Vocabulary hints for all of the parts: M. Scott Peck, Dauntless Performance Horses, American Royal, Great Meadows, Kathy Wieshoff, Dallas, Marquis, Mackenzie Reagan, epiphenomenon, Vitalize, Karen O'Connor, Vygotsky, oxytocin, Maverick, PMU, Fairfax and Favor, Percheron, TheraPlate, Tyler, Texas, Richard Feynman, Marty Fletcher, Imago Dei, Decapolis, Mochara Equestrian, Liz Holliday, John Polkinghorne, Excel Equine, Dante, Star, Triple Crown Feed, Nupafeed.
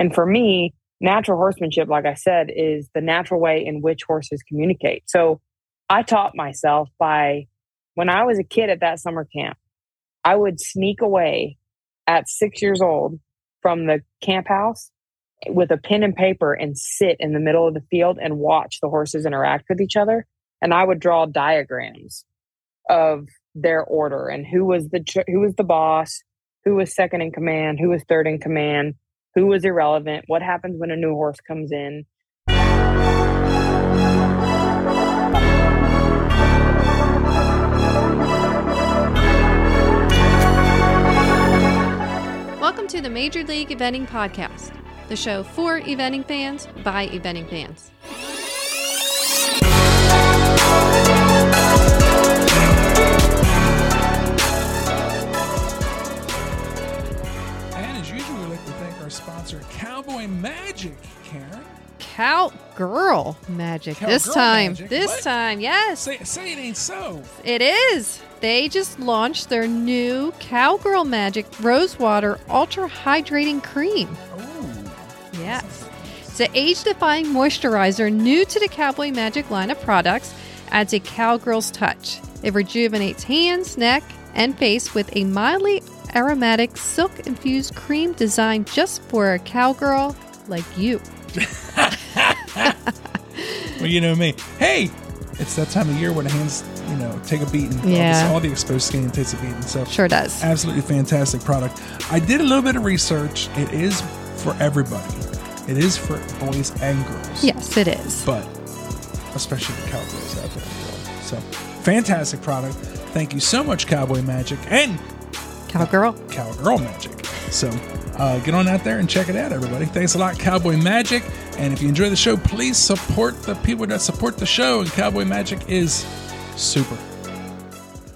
And for me, natural horsemanship, like I said, is the natural way in which horses communicate. So I taught myself by, when I was a kid at that summer camp, I would sneak away at 6 years old from the camp house with a pen and paper and sit in the middle of the field and watch the horses interact with each other. And I would draw diagrams of their order and who was the boss, who was second in command, who was third in command, who was irrelevant, what happens when a new horse comes in. Welcome to the Major League Eventing Podcast, the show for eventing fans by eventing fans. Sponsor Cowboy Magic, Karen. Cowgirl Magic. This time, yes. Say it ain't so. It is. They just launched their new Cowgirl Magic Rosewater Ultra Hydrating Cream. Oh. Yes. It's an age-defying moisturizer new to the Cowboy Magic line of products. Adds a cowgirl's touch. It rejuvenates hands, neck, and face with a mildly aromatic silk-infused cream designed just for a cowgirl like you. Well, you know me. Hey, it's that time of year when hands, take a beating. Yeah. All the exposed skin takes a beating. So sure does. Absolutely fantastic product. I did a little bit of research. It is for everybody. It is for boys and girls. Yes, it is. But especially the cowgirls out there. So fantastic product. Thank you so much, Cowboy Magic. And Cowgirl Magic. So get on out there and check it out, everybody. Thanks a lot, Cowboy Magic. And if you enjoy the show, please support the people that support the show. And Cowboy Magic is super.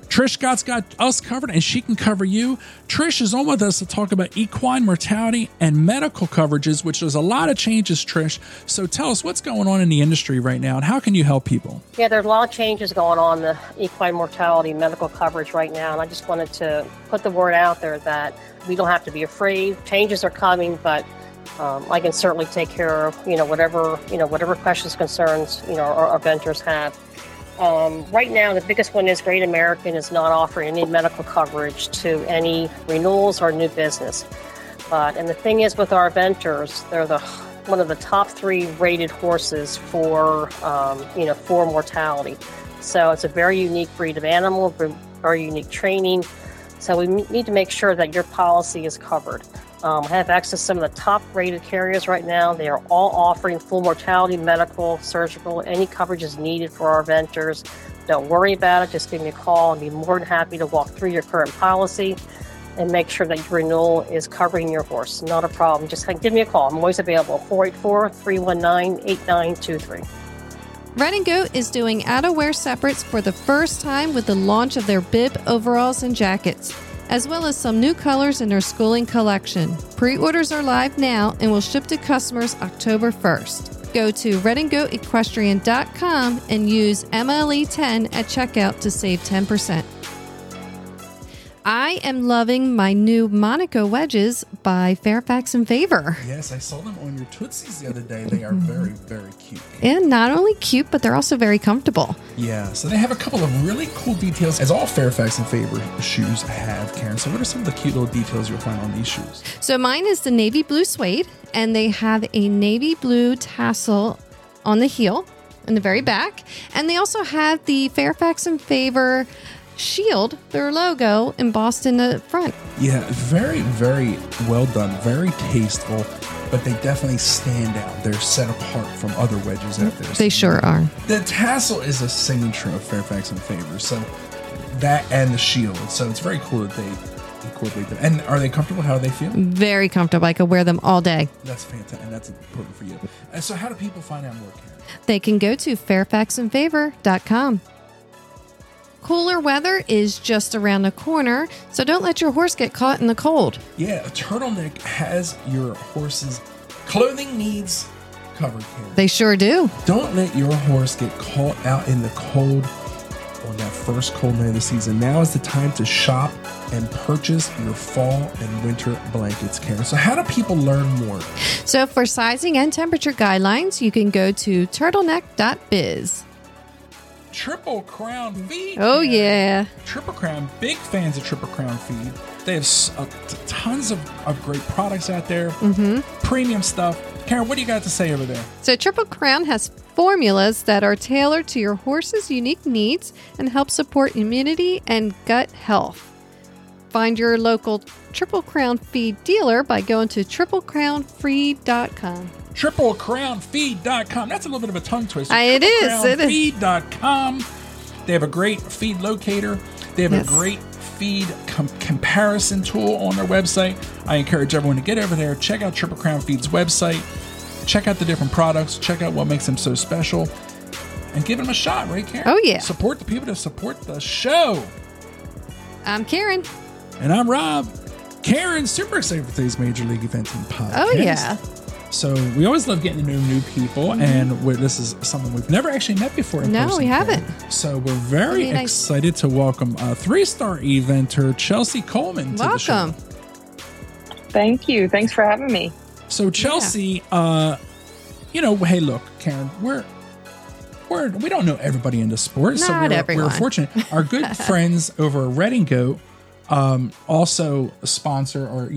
Trish Scott's got us covered, and she can cover you. Trish is on with us to talk about equine mortality and medical coverages, which there's a lot of changes, Trish. So tell us what's going on in the industry right now, and how can you help people? Yeah, there's a lot of changes going on in the equine mortality medical coverage right now, and I just wanted to put the word out there that we don't have to be afraid. Changes are coming, but I can certainly take care of, whatever questions, concerns, our vendors have. Right now, the biggest one is Great American is not offering any medical coverage to any renewals or new business. And the thing is, with our vendors, they're one of the top three rated horses for mortality. So it's a very unique breed of animal, very unique training. So we need to make sure that your policy is covered. I have access to some of the top-rated carriers right now. They are all offering full mortality, medical, surgical, any coverage is needed for our vendors. Don't worry about it. Just give me a call. I'd be more than happy to walk through your current policy and make sure that your renewal is covering your horse. Not a problem. Just give me a call. I'm always available. 484-319-8923. Redingote is doing outerwear separates for the first time with the launch of their bib overalls and jackets, as well as some new colors in their schooling collection. Pre-orders are live now and will ship to customers October 1st. Go to redingoteequestrian.com and use MLE10 at checkout to save 10%. I am loving my new Monaco wedges by Fairfax and Favor. Yes, I saw them on your Tootsies the other day. They are very, very cute. And not only cute, but they're also very comfortable. Yeah, so they have a couple of really cool details, as all Fairfax and Favor shoes have, Karen. So what are some of the cute little details you'll find on these shoes? So mine is the navy blue suede, and they have a navy blue tassel on the heel, in the very back. And they also have the Fairfax and Favor shield, their logo, embossed in the front. Yeah, very, very well done. Very tasteful, but they definitely stand out. They're set apart from other wedges out there. They sure are. The tassel is a signature of Fairfax and Favor, so that and the shield. So it's very cool that they incorporate them. And are they comfortable? How do they feel? Very comfortable. I could wear them all day. That's fantastic. And that's important for you. And so how do people find out more, Karen? They can go to fairfaxandfavor.com. Cooler weather is just around the corner, so don't let your horse get caught in the cold. Yeah, Turtleneck has your horse's clothing needs covered here. They sure do. Don't let your horse get caught out in the cold on that first cold night of the season. Now is the time to shop and purchase your fall and winter blankets, Karen. So how do people learn more? So for sizing and temperature guidelines, you can go to turtleneck.biz. Triple Crown Feed. Oh, yeah. Triple Crown. Big fans of Triple Crown Feed. They have tons of great products out there. Mm-hmm. Premium stuff. Karen, what do you got to say over there? So Triple Crown has formulas that are tailored to your horse's unique needs and help support immunity and gut health. Find your local Triple Crown Feed dealer by going to triplecrownfeed.com. triplecrownfeed.com. That's a little bit of a tongue twister. It is. Triplecrownfeed.com. They have a great feed locator. They have a great feed comparison tool on their website. I encourage everyone to get over there, check out Triple Crown Feed's website, check out the different products, check out what makes them so special, and give them a shot, right, Karen? Oh, yeah. Support the people that support the show. I'm Karen. And I'm Rob. Karen, super excited for today's Major League Event and Podcast. Oh, yeah. So we always love getting to know new people, mm-hmm. and this is someone we've never actually met before. No, we haven't. So we're very excited to welcome a three-star eventer, Chelsea Coleman, to the show. Welcome. Thank you. Thanks for having me. So Chelsea, hey, look, Karen, we don't know everybody in the sport. Not everyone. We're fortunate. Our good friends over at Redingote also a sponsor, or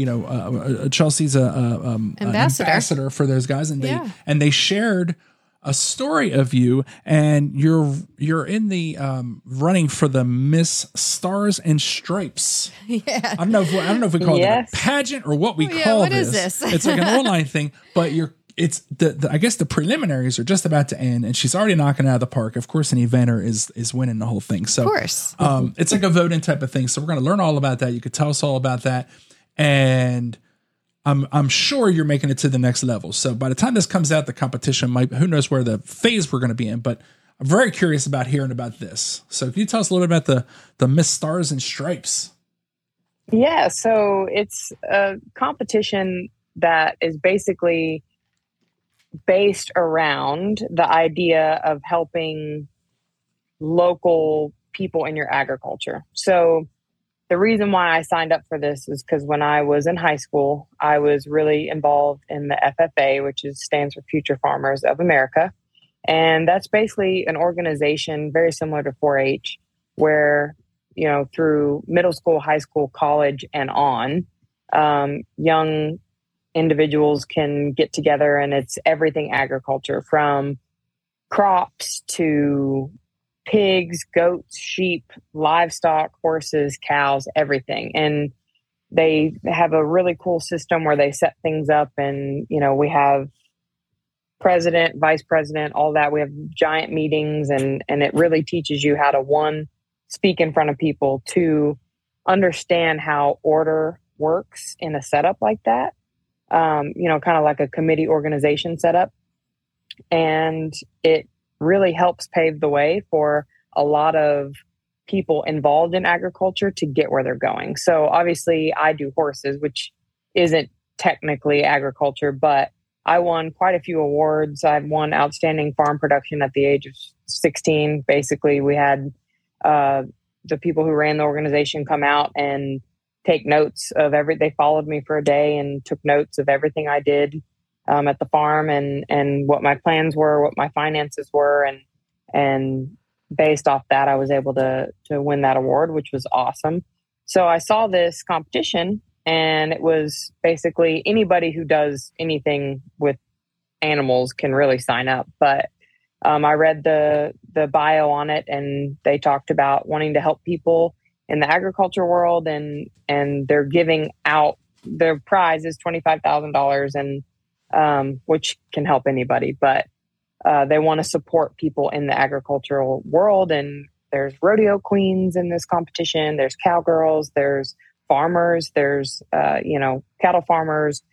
Chelsea's an ambassador for those guys, and they shared a story of you, and you're in the running for the Miss Stars and Stripes. Yeah, I don't know if we call it a pageant or what we call this. What is this? It's like an online thing, but I guess the preliminaries are just about to end, and she's already knocking it out of the park. Of course, an eventer is winning the whole thing. So, of course, it's like a voting type of thing. So we're going to learn all about that. You could tell us all about that, and I'm sure you're making it to the next level. So by the time this comes out, the competition might, who knows where the phase we're going to be in. But I'm very curious about hearing about this. So can you tell us a little bit about the Miss Stars and Stripes? Yeah, so it's a competition that is basically based around the idea of helping local people in your agriculture. So the reason why I signed up for this is because when I was in high school, I was really involved in the FFA, which stands for Future Farmers of America. And that's basically an organization very similar to 4-H where, through middle school, high school, college, and on, young individuals can get together, and it's everything agriculture, from crops to pigs, goats, sheep, livestock, horses, cows, everything. And they have a really cool system where they set things up, and, we have president, vice president, all that. We have giant meetings, and it really teaches you how to, one, speak in front of people, two, understand how order works in a setup like that. Kind of like a committee organization setup. And it really helps pave the way for a lot of people involved in agriculture to get where they're going. So obviously I do horses, which isn't technically agriculture, but I won quite a few awards. I won Outstanding Farm Production at the age of 16. Basically, we had the people who ran the organization come out and take notes of they followed me for a day and took notes of everything I did at the farm, and what my plans were, what my finances were, and based off that I was able to win that award, which was awesome. So I saw this competition, and it was basically anybody who does anything with animals can really sign up, but I read the bio on it, and they talked about wanting to help people in the agriculture world, and they're giving out, their prize is $25,000, and which can help anybody, but they want to support people in the agricultural world. And there's rodeo queens in this competition. There's cowgirls. There's farmers. There's cattle farmers,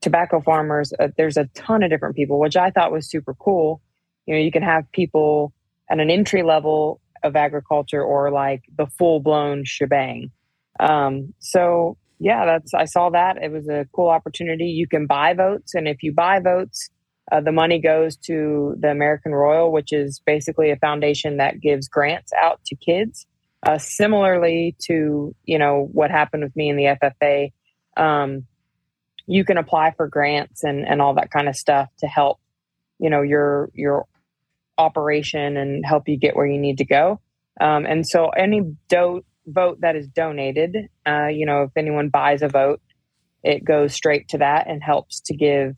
tobacco farmers. There's a ton of different people, which I thought was super cool. You can have people at an entry level of agriculture, or like the full-blown shebang. I saw that. It was a cool opportunity. You can buy votes, and if you buy votes, the money goes to the American Royal, which is basically a foundation that gives grants out to kids. Similarly to what happened with me in the FFA, you can apply for grants and all that kind of stuff to help, you know, your operation and help you get where you need to go. And so any vote that is donated, you know, if anyone buys a vote, it goes straight to that and helps to give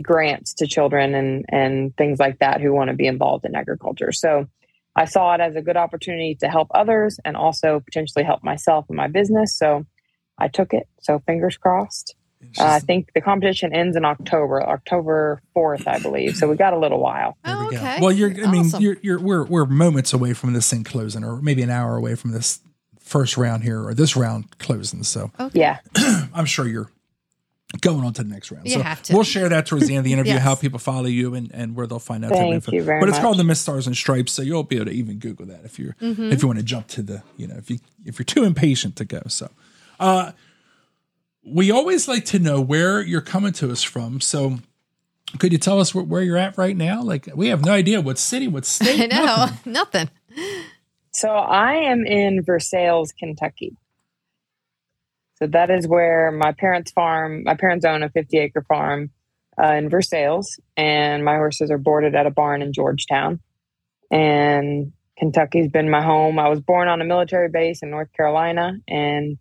grants to children and things like that who want to be involved in agriculture. So I saw it as a good opportunity to help others and also potentially help myself and my business. So I took it. So fingers crossed. I think the competition ends in October 4th, I believe. So we got a little while. Oh, okay. Well, we're moments away from this thing closing, or maybe an hour away from this first round here, or this round closing. So okay. Yeah, I'm sure you're going on to the next round. You have to. We'll share that towards the end of the interview, yes. How people follow you and where they'll find out. Thank you very much. But it's called the Miss Stars and Stripes. So you'll be able to even Google that if you're, if you want to jump to the, you know, if you're too impatient to go. So, we always like to know where you're coming to us from. So could you tell us where you're at right now? Like, we have no idea what city, what state. I know, nothing. So I am in Versailles, Kentucky. So that is where my parents own a 50-acre farm in Versailles, and my horses are boarded at a barn in Georgetown. And Kentucky's been my home. I was born on a military base in North Carolina, and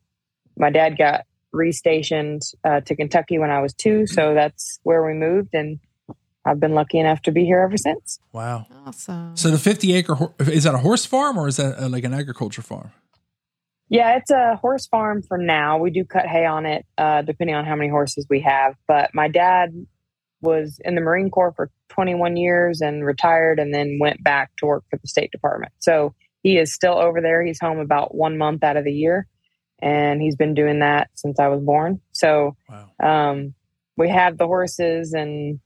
my dad got restationed to Kentucky when I was 2, so that's where we moved, and I've been lucky enough to be here ever since. Wow, awesome! So the 50-acre is that a horse farm, or is that like an agriculture farm? Yeah, it's a horse farm for now. We do cut hay on it depending on how many horses we have. But my dad was in the Marine Corps for 21 years and retired, and then went back to work for the State Department. So he is still over there. He's home about 1 month out of the year. And he's been doing that since I was born. So wow. We have the horses, and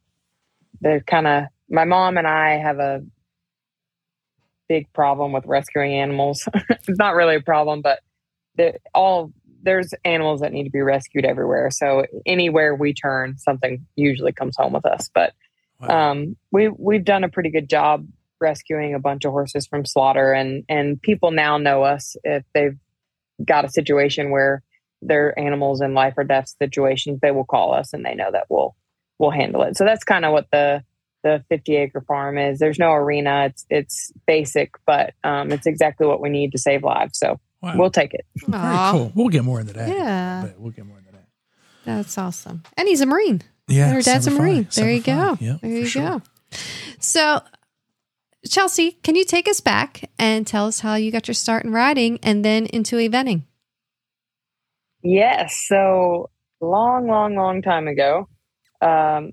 they're kind of, my mom and I have a big problem with rescuing animals. It's not really a problem, but there's animals that need to be rescued everywhere. So anywhere we turn, something usually comes home with us. But wow. We've done a pretty good job rescuing a bunch of horses from slaughter, and people now know us if they've got a situation where they're animals in life or death situations, they will call us and they know that we'll handle it. So that's kind of what the 50-acre farm is. There's no arena. It's basic, but it's exactly what we need to save lives. So wow. We'll take it. Very cool. We'll get more into that. Yeah. But we'll get more into that. That's awesome. And he's a Marine. Yeah. Your dad's a Marine. There you go. Yep, there you go. So Chelsea, can you take us back and tell us how you got your start in riding and then into eventing? Yes. So long, long, long time ago, I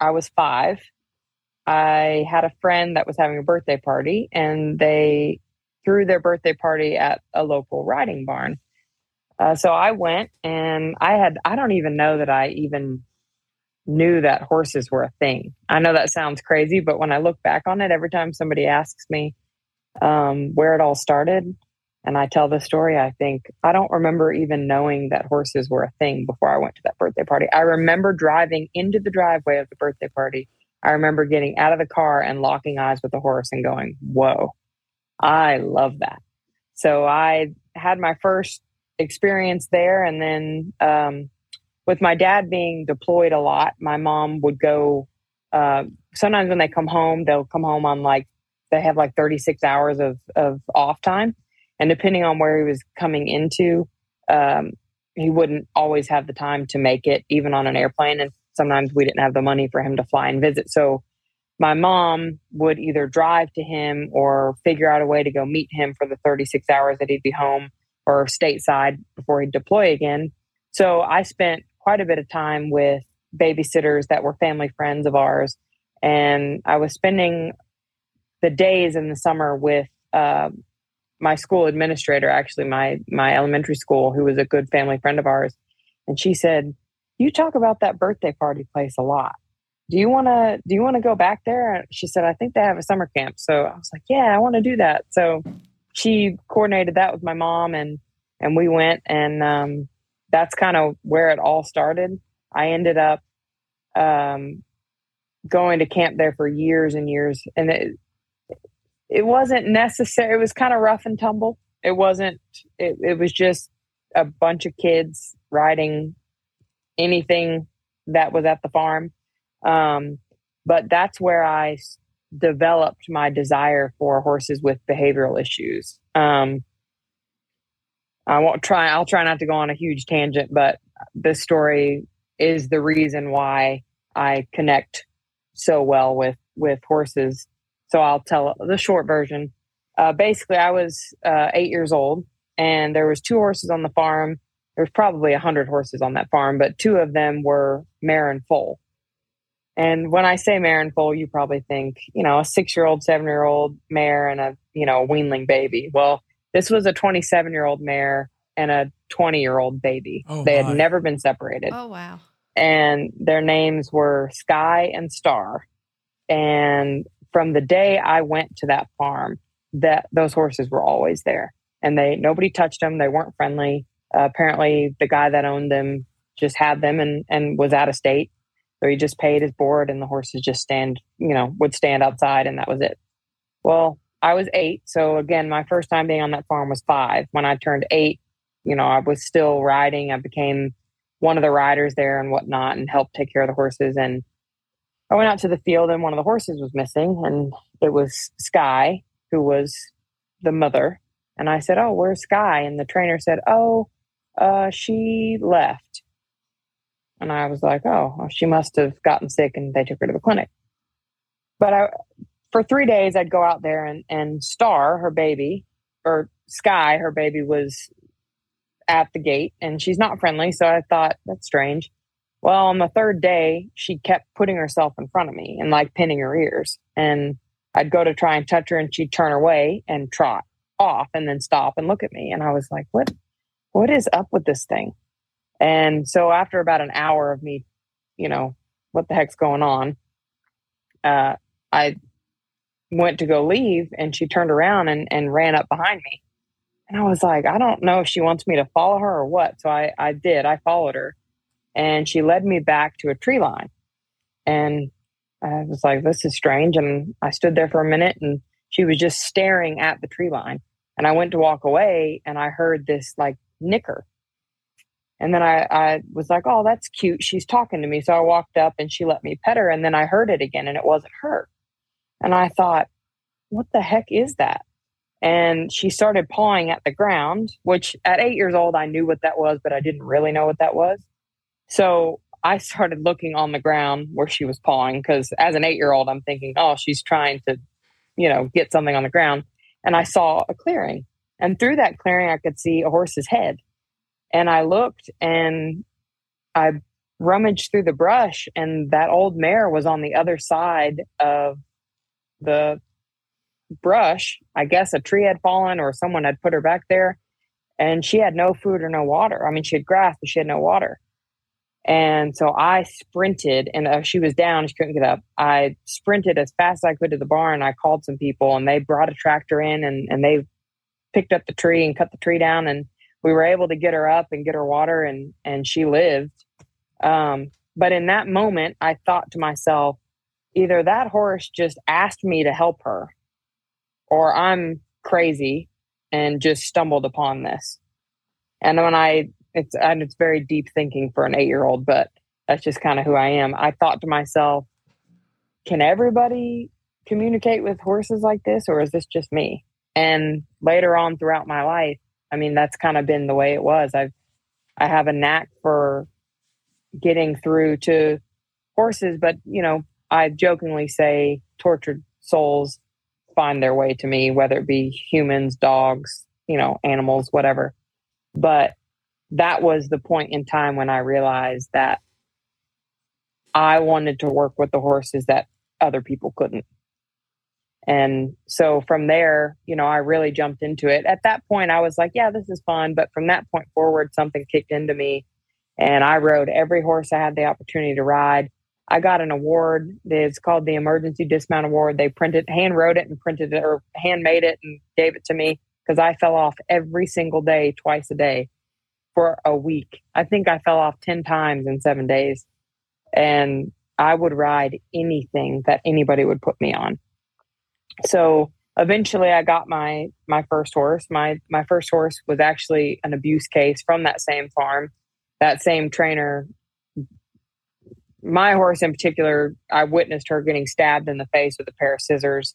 was 5. I had a friend that was having a birthday party, and they threw their birthday party at a local riding barn. So I went, and I don't even know that I even knew that horses were a thing. I know that sounds crazy, but when I look back on it, every time somebody asks me where it all started, and I tell the story, I think, I don't remember even knowing that horses were a thing before I went to that birthday party. I remember driving into the driveway of the birthday party. I remember getting out of the car and locking eyes with the horse and going, whoa, I love that. So I had my first experience there, and then with my dad being deployed a lot, my mom would go, sometimes when they come home, they'll come home on they have 36 hours of off time. And depending on where he was coming into, he wouldn't always have the time to make it, even on an airplane. And sometimes we didn't have the money for him to fly and visit. So my mom would either drive to him or figure out a way to go meet him for the 36 hours that he'd be home or stateside before he'd deploy again. So I spent quite a bit of time with babysitters that were family friends of ours. And I was spending the days in the summer with my school administrator, actually my elementary school, who was a good family friend of ours. And she said, you talk about that birthday party place a lot. Do you want to go back there? And she said, I think they have a summer camp. So I was like, yeah, I want to do that. So she coordinated that with my mom, and we went, and that's kind of where it all started. I ended up going to camp there for years and years. And it wasn't necessary. It was kind of rough and tumble. It wasn't, it was just a bunch of kids riding anything that was at the farm. But that's where I developed my desire for horses with behavioral issues. I'll try not to go on a huge tangent, but this story is the reason why I connect so well with horses. So I'll tell the short version. Basically, I was 8 years old, and there was two horses on the farm. There was probably 100 horses on that farm, but two of them were mare and foal. And when I say mare and foal, you probably think, you know, a 6-year-old, 7-year-old mare and a, you know, a weanling baby. Well, this was a 27-year-old mare and a 20-year-old baby. Oh, they had never been separated. Oh, wow. And their names were Sky and Star. And from the day I went to that farm, that those horses were always there, and nobody touched them. They weren't friendly. Apparently the guy that owned them just had them and was out of state. So he just paid his board, and the horses just would stand outside, and that was it. Well, I was 8. So again, my first time being on that farm was 5. When I turned 8, I was still riding. I became one of the riders there and whatnot, and helped take care of the horses. And I went out to the field, and one of the horses was missing, and it was Sky, who was the mother. And I said, "Oh, where's Sky?" And the trainer said, "Oh, she left." And I was like, oh, she must have gotten sick and they took her to the clinic. But for 3 days, I'd go out there and Star, her baby, or Sky, her baby, was at the gate, and she's not friendly. So I thought, that's strange. Well, on the third day, she kept putting herself in front of me and like pinning her ears. And I'd go to try and touch her, and she'd turn away and trot off and then stop and look at me. And I was like, what is up with this thing? And so after about an hour of me, what the heck's going on? I went to go leave, and she turned around and ran up behind me. And I was like, I don't know if she wants me to follow her or what. So I did. I followed her, and she led me back to a tree line. And I was like, this is strange. And I stood there for a minute, and she was just staring at the tree line. And I went to walk away, and I heard this like nicker. And then I was like, oh, that's cute. She's talking to me. So I walked up, and she let me pet her. And then I heard it again, and it wasn't her. And I thought, what the heck is that? And she started pawing at the ground, which at 8 years old, I knew what that was, but I didn't really know what that was. So I started looking on the ground where she was pawing, because as an 8-year-old, I'm thinking, oh, she's trying to, get something on the ground. And I saw a clearing. And through that clearing, I could see a horse's head. And I looked, and I rummaged through the brush, and that old mare was on the other side of the brush. I guess a tree had fallen or someone had put her back there, and she had no food or no water. I mean, she had grass, but she had no water. And so I sprinted, and she was down. She couldn't get up. I sprinted as fast as I could to the barn. I called some people, and they brought a tractor in, and they picked up the tree and cut the tree down, and we were able to get her up and get her water, and she lived. But in that moment, I thought to myself, either that horse just asked me to help her, or I'm crazy and just stumbled upon this. And when it's very deep thinking for an 8-year-old, but that's just kind of who I am. I thought to myself, can everybody communicate with horses like this, or is this just me? And later on throughout my life, I mean, that's kind of been the way it was. I have a knack for getting through to horses, but, I jokingly say tortured souls find their way to me, whether it be humans, dogs, animals, whatever. But that was the point in time when I realized that I wanted to work with the horses that other people couldn't. And so from there, I really jumped into it. At that point, I was like, yeah, this is fun. But from that point forward, something kicked into me, and I rode every horse I had the opportunity to ride. I got an award. It's called the Emergency Dismount Award. They handmade it and gave it to me, because I fell off every single day, twice a day for a week. I think I fell off 10 times in 7 days, and I would ride anything that anybody would put me on. So eventually I got my first horse. My first horse was actually an abuse case from that same farm. That same trainer my horse in particular, I witnessed her getting stabbed in the face with a pair of scissors.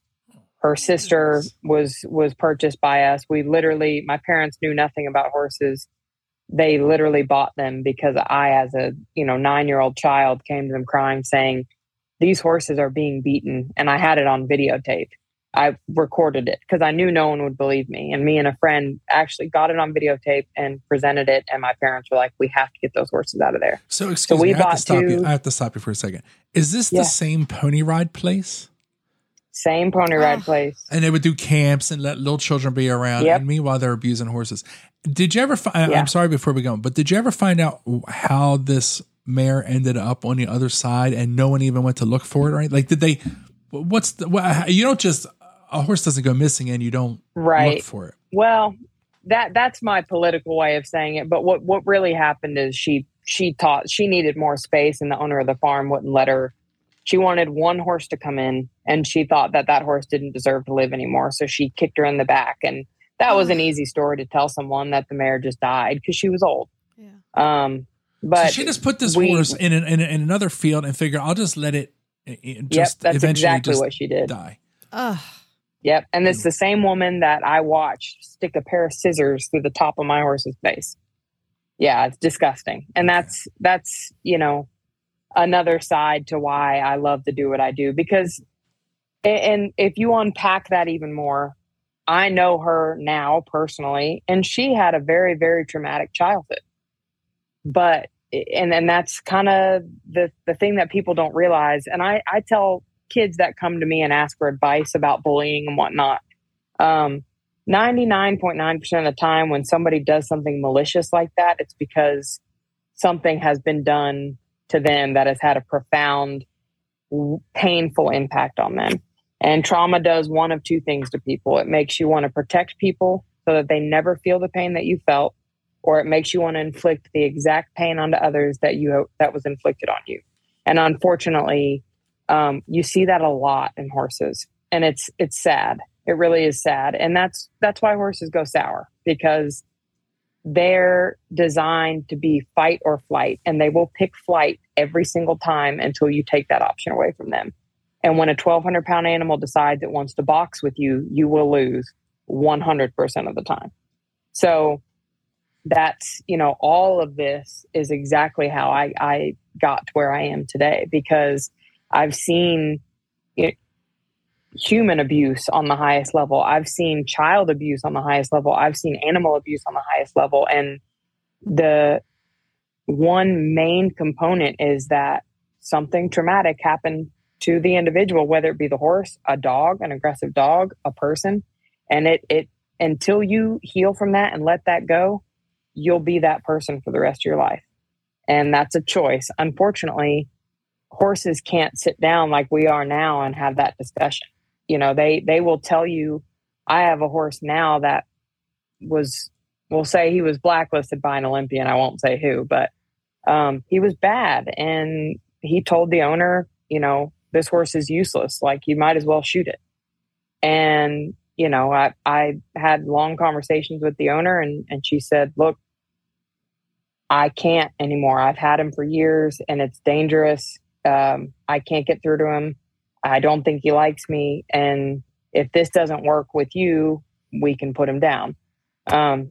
Her sister was purchased by us. We literally, my parents knew nothing about horses. They literally bought them because I, as a 9-year-old child, came to them crying, saying, "These horses are being beaten." And I had it on videotape. I recorded it because I knew no one would believe me. And me and a friend actually got it on videotape and presented it. And my parents were like, "We have to get those horses out of there." So excuse me, I have to stop you for a second. Is this the same pony ride place? Same pony ride place. And they would do camps and let little children be around. Yep. And meanwhile, they're abusing horses. Did you ever find, I'm sorry before we go, but did you ever find out how this mare ended up on the other side and no one even went to look for it, right? Like, did they, you don't just, a horse doesn't go missing and you don't look for it. Well, that's my political way of saying it. But what really happened is she needed more space and the owner of the farm wouldn't let her. She wanted one horse to come in, and she thought that horse didn't deserve to live anymore. So she kicked her in the back. And that was an easy story to tell someone, that the mare just died because she was old. Yeah. But so she just put this horse in another field and figured, I'll just let it that's eventually exactly just what she did. Die. Ugh. Yep. And it's the same woman that I watched stick a pair of scissors through the top of my horse's face. Yeah, it's disgusting. And that's another side to why I love to do what I do, because, and if you unpack that even more, I know her now personally, and she had a very, very traumatic childhood. But, and that's kind of the thing that people don't realize. And I tell kids that come to me and ask for advice about bullying and whatnot, 99.9% of the time when somebody does something malicious like that, it's because something has been done to them that has had a profound, painful impact on them. And trauma does one of two things to people. It makes you want to protect people so that they never feel the pain that you felt, or it makes you want to inflict the exact pain onto others that was inflicted on you. And unfortunately, you see that a lot in horses, and it's sad. It really is sad. And that's why horses go sour, because they're designed to be fight or flight, and they will pick flight every single time until you take that option away from them. And when a 1,200-pound animal decides it wants to box with you, you will lose 100% of the time. So that's, all of this is exactly how I got to where I am today, because I've seen human abuse on the highest level. I've seen child abuse on the highest level. I've seen animal abuse on the highest level. And the one main component is that something traumatic happened to the individual, whether it be the horse, a dog, an aggressive dog, a person. And it until you heal from that and let that go, you'll be that person for the rest of your life. And that's a choice. Unfortunately, horses can't sit down like we are now and have that discussion. They will tell you, I have a horse now that we'll say he was blacklisted by an Olympian. I won't say who, but he was bad. And he told the owner, this horse is useless. Like, you might as well shoot it. And, I had long conversations with the owner, and she said, look, I can't anymore. I've had him for years, and it's dangerous. I can't get through to him. I don't think he likes me. And if this doesn't work with you, we can put him down.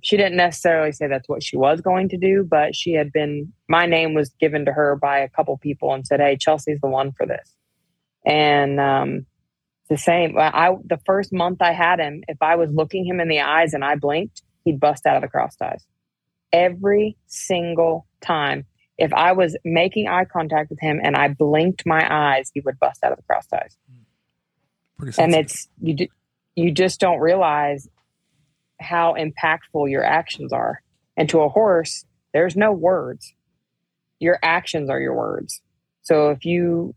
She didn't necessarily say that's what she was going to do, but she had been, my name was given to her by a couple people and said, hey, Chelsea's the one for this. And the same, the first month I had him, if I was looking him in the eyes and I blinked, he'd bust out of the cross ties. Every single time. If I was making eye contact with him and I blinked my eyes, he would bust out of the cross ties. And it's, you just don't realize how impactful your actions are. And to a horse, there's no words. Your actions are your words. So if you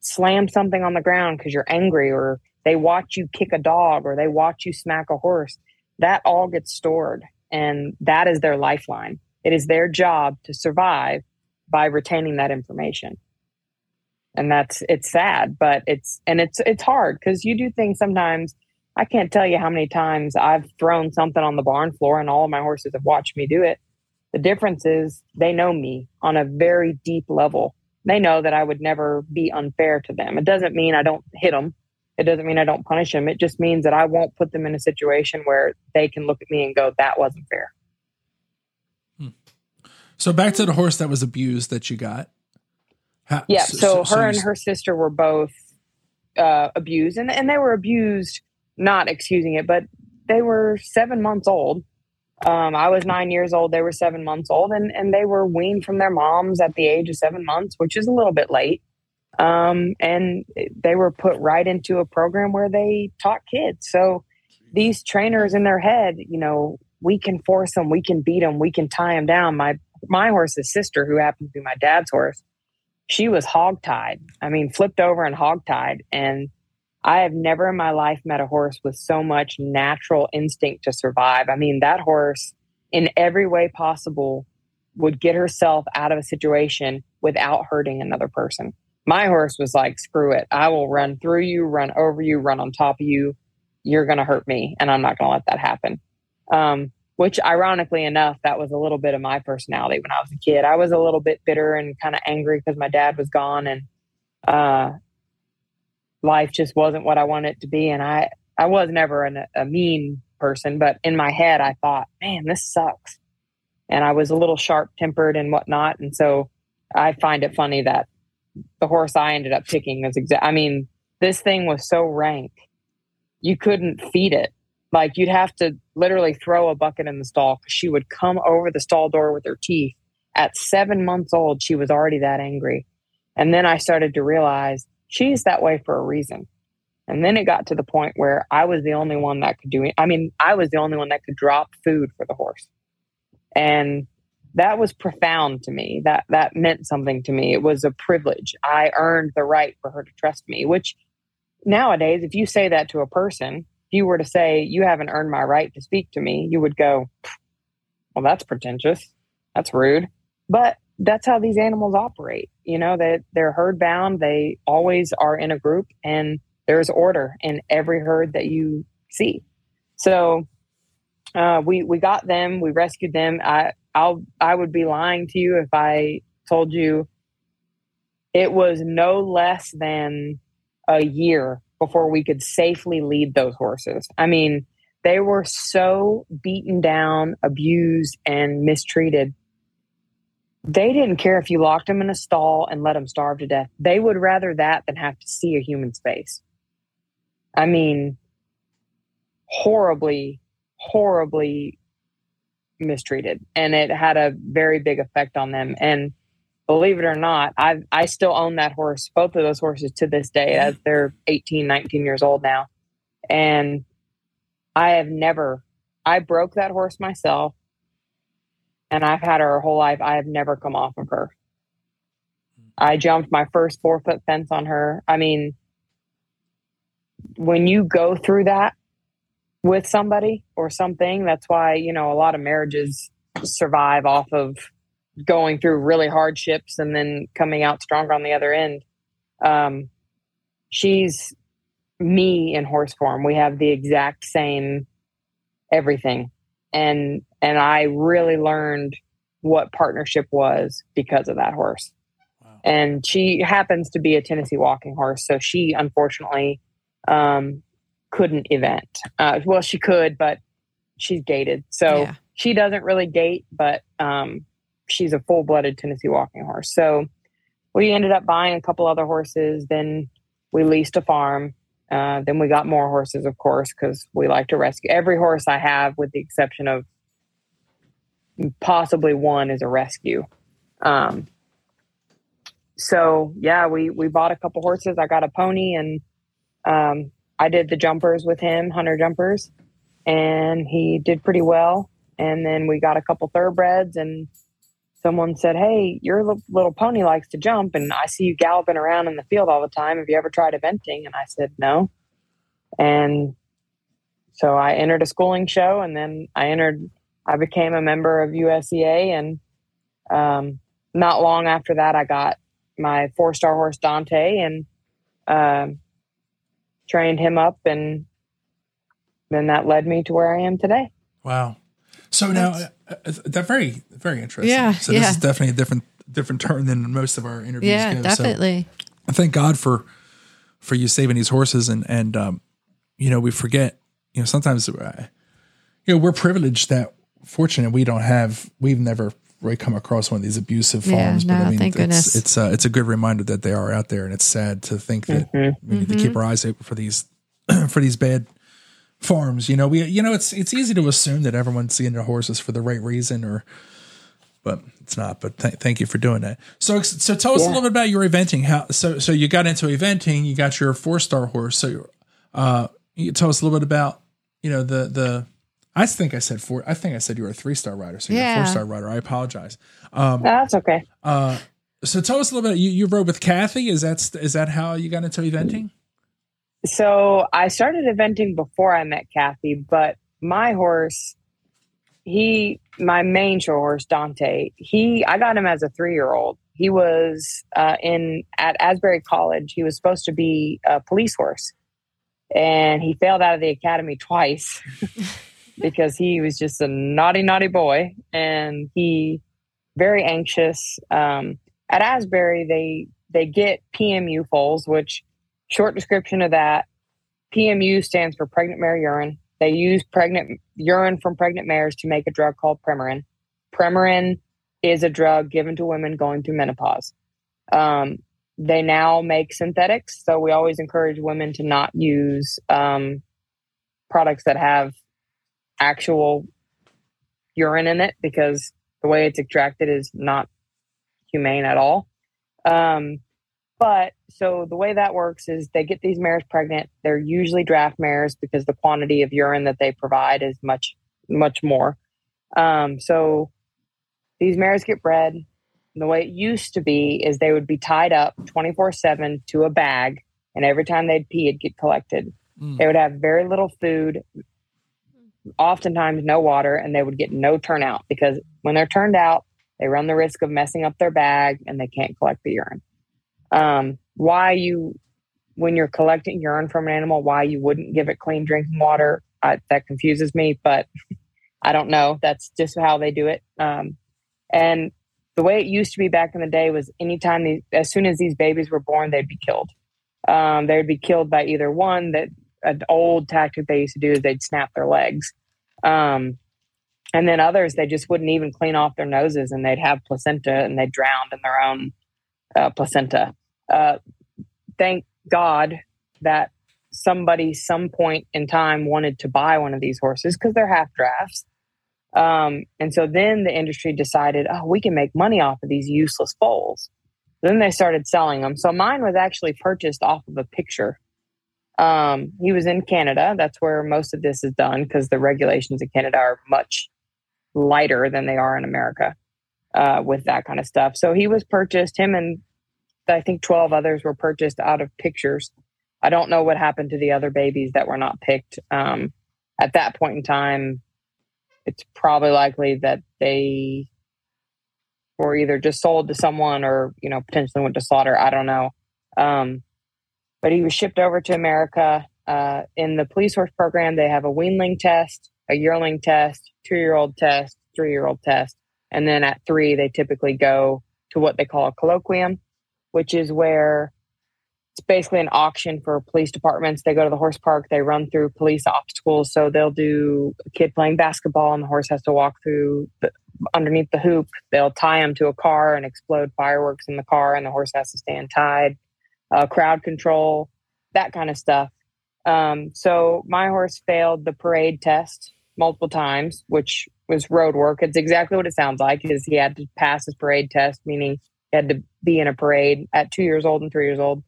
slam something on the ground because you're angry, or they watch you kick a dog, or they watch you smack a horse, that all gets stored. And that is their lifeline. It is their job to survive by retaining that information. And it's sad, but it's hard, because you do things sometimes. I can't tell you how many times I've thrown something on the barn floor and all of my horses have watched me do it. The difference is they know me on a very deep level. they know that I would never be unfair to them. It doesn't mean I don't hit them. It doesn't mean I don't punish them. It just means that I won't put them in a situation where they can look at me and go, that wasn't fair. Hmm. So back to the horse that was abused that you got. Yeah. So her and her sister were both abused, and they were abused, not excusing it, but they were 7 months old. I was 9 years old. They were 7 months old, and they were weaned from their moms at the age of 7 months, which is a little bit late. And they were put right into a program where they taught kids. So these trainers in their head, you know, we can force them, we can beat them, we can tie them down. My horse's sister, who happened to be my dad's horse, she was hog-tied. I mean, flipped over and hog-tied. And I have never in my life met a horse with so much natural instinct to survive. I mean, that horse in every way possible would get herself out of a situation without hurting another person. My horse was like, screw it. I will run through you, run over you, run on top of you. You're going to hurt me, and I'm not going to let that happen. Which, ironically enough, that was a little bit of my personality when I was a kid. I was a little bit bitter and kind of angry because my dad was gone, and life just wasn't what I wanted it to be. And I was never a mean person, but in my head, I thought, man, this sucks. And I was a little sharp-tempered and whatnot. And so I find it funny that the horse I ended up picking was I mean, this thing was so rank, you couldn't feed it. Like, you'd have to literally throw a bucket in the stall, because she would come over the stall door with her teeth. At 7 months old, she was already that angry. And then I started to realize she's that way for a reason. And then it got to the point where I was the only one that could do it. I mean, I was the only one that could drop food for the horse. And that was profound to me. That meant something to me. It was a privilege. I earned the right for her to trust me, which nowadays, if you say that to a person, if you were to say, you haven't earned my right to speak to me, you would go, well, that's pretentious. That's rude. But that's how these animals operate. You know, they're herd bound. They always are in a group, and there's order in every herd that you see. So we got them. We rescued them. I would be lying to you if I told you it was no less than a year before we could safely lead those horses. I mean, they were so beaten down, abused, and mistreated. They didn't care if you locked them in a stall and let them starve to death. They would rather that than have to see a human's face. I mean, horribly, horribly mistreated, and it had a very big effect on them. And believe it or not, I still own that horse, both of those horses, to this day, as they're 18, 19 years old now. And I broke that horse myself, and I've had her whole life. I have never come off of her. I jumped my first 4-foot fence on her. I mean, when you go through that with somebody or something, that's why, you know, a lot of marriages survive off of going through really hardships and then coming out stronger on the other end. She's me in horse form. We have the exact same everything. And I really learned what partnership was because of that horse. Wow. And she happens to be a Tennessee walking horse. So she, unfortunately, couldn't event. Well, she could, but she's gated. So yeah. She doesn't really gate, but she's a full-blooded Tennessee walking horse. So we ended up buying a couple other horses. Then we leased a farm. Then we got more horses, of course, because we like to rescue. Every horse I have, with the exception of possibly one, is a rescue. So yeah, we bought a couple horses. I got a pony, and I did the jumpers with him, hunter jumpers, and he did pretty well. And then we got a couple thoroughbreds, and someone said, hey, your little pony likes to jump, and I see you galloping around in the field all the time. Have you ever tried eventing? And I said, no. And so I entered a schooling show, and then I became a member of USEA. And not long after that, I got my 4-star horse, Dante, and trained him up, and then that led me to where I am today. Wow. So now that's very, very interesting. Yeah, so this is definitely a different different turn than most of our interviews go. Definitely. So I thank God for you saving these horses. And you know, we forget, you know, sometimes, you know, we're privileged that fortunate we've never really come across one of these abusive farms. Yeah, but I mean, thank goodness. It's a good reminder that they are out there, and it's sad to think that we need to keep our eyes open for these, for these bad farms. You know, it's easy to assume that everyone's seeing their horses for the right reason, but it's not. But thank you for doing that. So tell us a little bit about your eventing. So you got into eventing, you got your 4-star horse. So, you tell us a little bit about, you know, I think I said you were a 3-star rider. So you're a 4-star rider. I apologize. That's okay. So tell us a little bit. You rode with Kathy. Is that how you got into eventing? So I started eventing before I met Kathy, but my horse, my main show horse, Dante, I got him as a 3-year-old. He was at Asbury College. He was supposed to be a police horse, and he failed out of the academy twice. Because he was just a naughty, naughty boy, and he very anxious. At Asbury, they get PMU foals, which short description of that, PMU stands for pregnant mare urine. They use pregnant urine from pregnant mares to make a drug called Premarin. Premarin is a drug given to women going through menopause. They now make synthetics, so we always encourage women to not use products that have actual urine in it, because the way it's extracted is not humane at all. But so the way that works is they get these mares pregnant. They're usually draft mares because the quantity of urine that they provide is much, much more. So these mares get bred. And the way it used to be is they would be tied up 24/7 to a bag. And every time they'd pee, it'd get collected. They would have very little food, oftentimes no water, and they would get no turnout, because when they're turned out, they run the risk of messing up their bag and they can't collect the urine. When you're collecting urine from an animal, why you wouldn't give it clean drinking water, that confuses me, but I don't know. That's just how they do it. And the way it used to be back in the day was as soon as these babies were born, they'd be killed. They would be killed by either one that an old tactic they used to do is they'd snap their legs. And then others, they just wouldn't even clean off their noses, and they'd have placenta, and they drowned in their own placenta. Thank God that somebody, some point in time, wanted to buy one of these horses, because they're half drafts. And so then the industry decided, we can make money off of these useless foals. Then they started selling them. So mine was actually purchased off of a picture. He was in Canada. That's where most of this is done, because the regulations in Canada are much lighter than they are in America with that kind of stuff. So he was purchased. Him and I think 12 others were purchased out of pictures. I don't know what happened to the other babies that were not picked. At that point in time, it's probably likely that they were either just sold to someone or, you know, potentially went to slaughter. I don't know. But he was shipped over to America. In the police horse program, they have a weanling test, a yearling test, 2-year-old test, 3-year-old test. And then at 3, they typically go to what they call a colloquium, which is where it's basically an auction for police departments. They go to the horse park. They run through police obstacles. So they'll do a kid playing basketball, and the horse has to walk through underneath the hoop. They'll tie him to a car and explode fireworks in the car, and the horse has to stand tied. Crowd control, that kind of stuff. So my horse failed the parade test multiple times, which was road work. It's exactly what it sounds like, is he had to pass his parade test, meaning he had to be in a parade at 2 years old and 3 years old.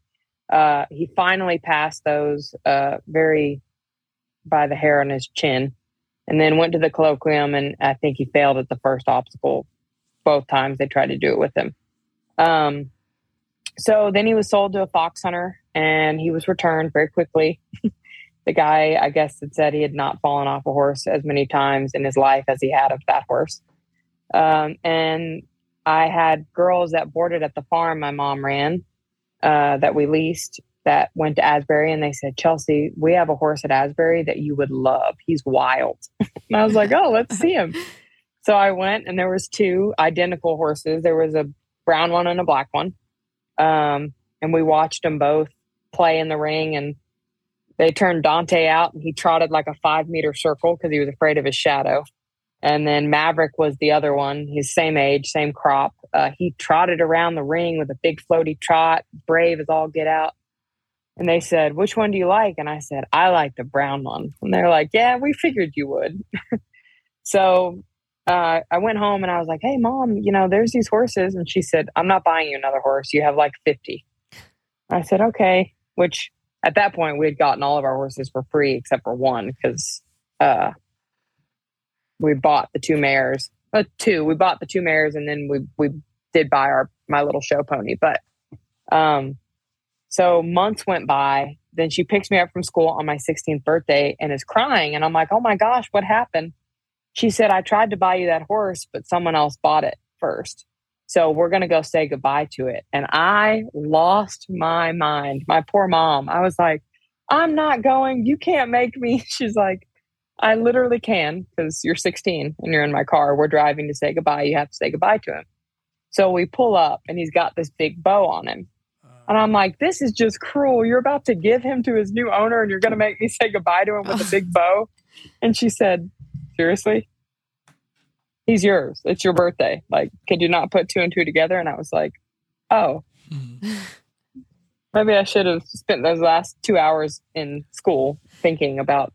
He finally passed those very by the hair on his chin, and then went to the colloquium, and I think he failed at the first obstacle both times they tried to do it with him. So then he was sold to a fox hunter, and he was returned very quickly. The guy, I guess, had said he had not fallen off a horse as many times in his life as he had of that horse. And I had girls that boarded at the farm my mom ran that we leased that went to Asbury, and they said, "Chelsea, we have a horse at Asbury that you would love. He's wild." And I was like, "Oh, let's see him." So I went, and there was two identical horses. There was a brown one and a black one. And we watched them both play in the ring, and they turned Dante out, and he trotted like a 5-meter circle because he was afraid of his shadow. And then Maverick was the other one. He's same age, same crop. He trotted around the ring with a big floaty trot, brave as all get out. And they said, which one do you like? And I said, I like the brown one. And they're like, yeah, we figured you would. So I went home and I was like, hey, Mom, there's these horses. And she said, I'm not buying you another horse. You have like 50. I said, okay. Which at that point we had gotten all of our horses for free except for one, because we bought the two mares. We bought the two mares, and then we did buy my little show pony. But so months went by. Then she picks me up from school on my 16th birthday and is crying. And I'm like, oh my gosh, what happened? She said, I tried to buy you that horse, but someone else bought it first. So we're going to go say goodbye to it. And I lost my mind. My poor mom. I was like, I'm not going. You can't make me. She's like, I literally can, because you're 16 and you're in my car. We're driving to say goodbye. You have to say goodbye to him. So we pull up and he's got this big bow on him. And I'm like, this is just cruel. You're about to give him to his new owner and you're going to make me say goodbye to him with a big bow. And she said, seriously? He's yours. It's your birthday. Like, could you not put two and two together? And I was like, oh, maybe I should have spent those last 2 hours in school thinking about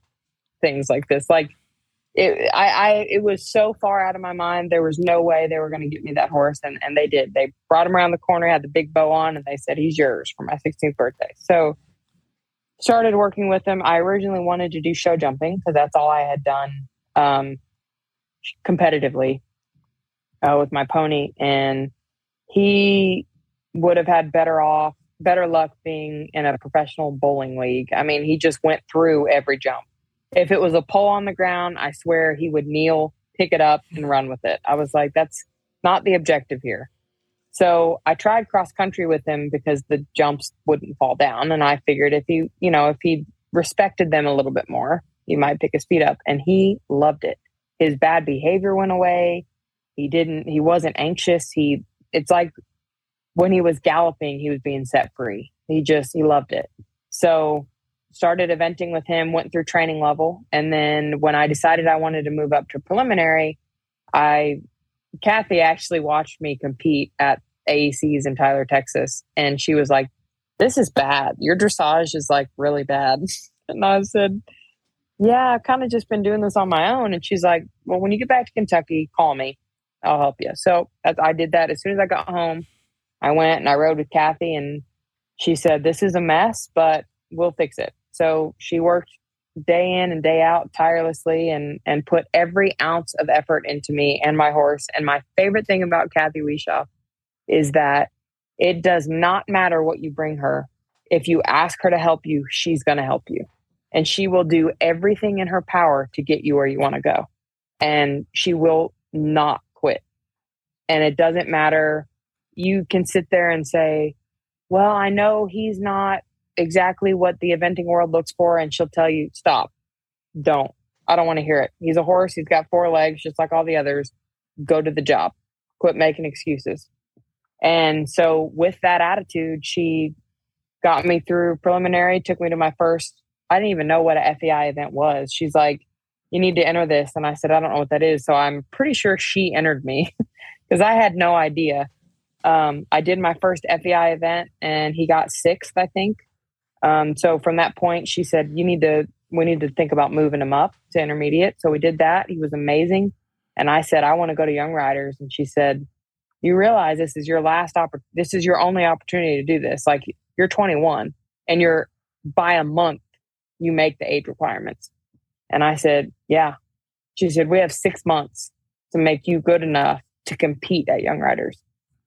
things like this. Like it was so far out of my mind. There was no way they were going to get me that horse. And they did. They brought him around the corner, had the big bow on, and they said, he's yours for my 16th birthday. So started working with him. I originally wanted to do show jumping because that's all I had done competitively with my pony. And he would have had better luck being in a professional bowling league. I mean, he just went through every jump. If it was a pole on the ground, I swear he would kneel, pick it up, and run with it. I was like, that's not the objective here. So I tried cross country with him because the jumps wouldn't fall down. And I figured if he respected them a little bit more, he might pick his feet up. And he loved it. His bad behavior went away. He wasn't anxious. It's like when he was galloping, he was being set free. He loved it. So started eventing with him, went through training level. And then when I decided I wanted to move up to preliminary, Kathy actually watched me compete at AECs in Tyler, Texas. And she was like, this is bad. Your dressage is like really bad. And I said, yeah, I've kind of just been doing this on my own. And she's like, well, when you get back to Kentucky, call me. I'll help you. So I did that. As soon as I got home, I went and I rode with Kathy, and she said, this is a mess, but we'll fix it. So she worked day in and day out tirelessly and put every ounce of effort into me and my horse. And my favorite thing about Kathy Wieshoff is that it does not matter what you bring her. If you ask her to help you, she's going to help you. And she will do everything in her power to get you where you want to go. And she will not quit. And it doesn't matter. You can sit there and say, well, I know he's not exactly what the eventing world looks for. And she'll tell you, stop. I don't want to hear it. He's a horse. He's got four legs, just like all the others. Go to the job. Quit making excuses. And so with that attitude, she got me through preliminary, took me to my first, I didn't even know what an FEI event was. She's like, you need to enter this. And I said, I don't know what that is. So I'm pretty sure she entered me because I had no idea. I did my first FEI event and he got 6th, I think. So from that point, she said, we need to think about moving him up to intermediate. So we did that. He was amazing. And I said, I want to go to Young Riders. And she said, you realize this is your last this is your only opportunity to do this. Like, you're 21 and you're by a month, you make the age requirements. And I said, yeah. She said, we have 6 months to make you good enough to compete at Young Riders.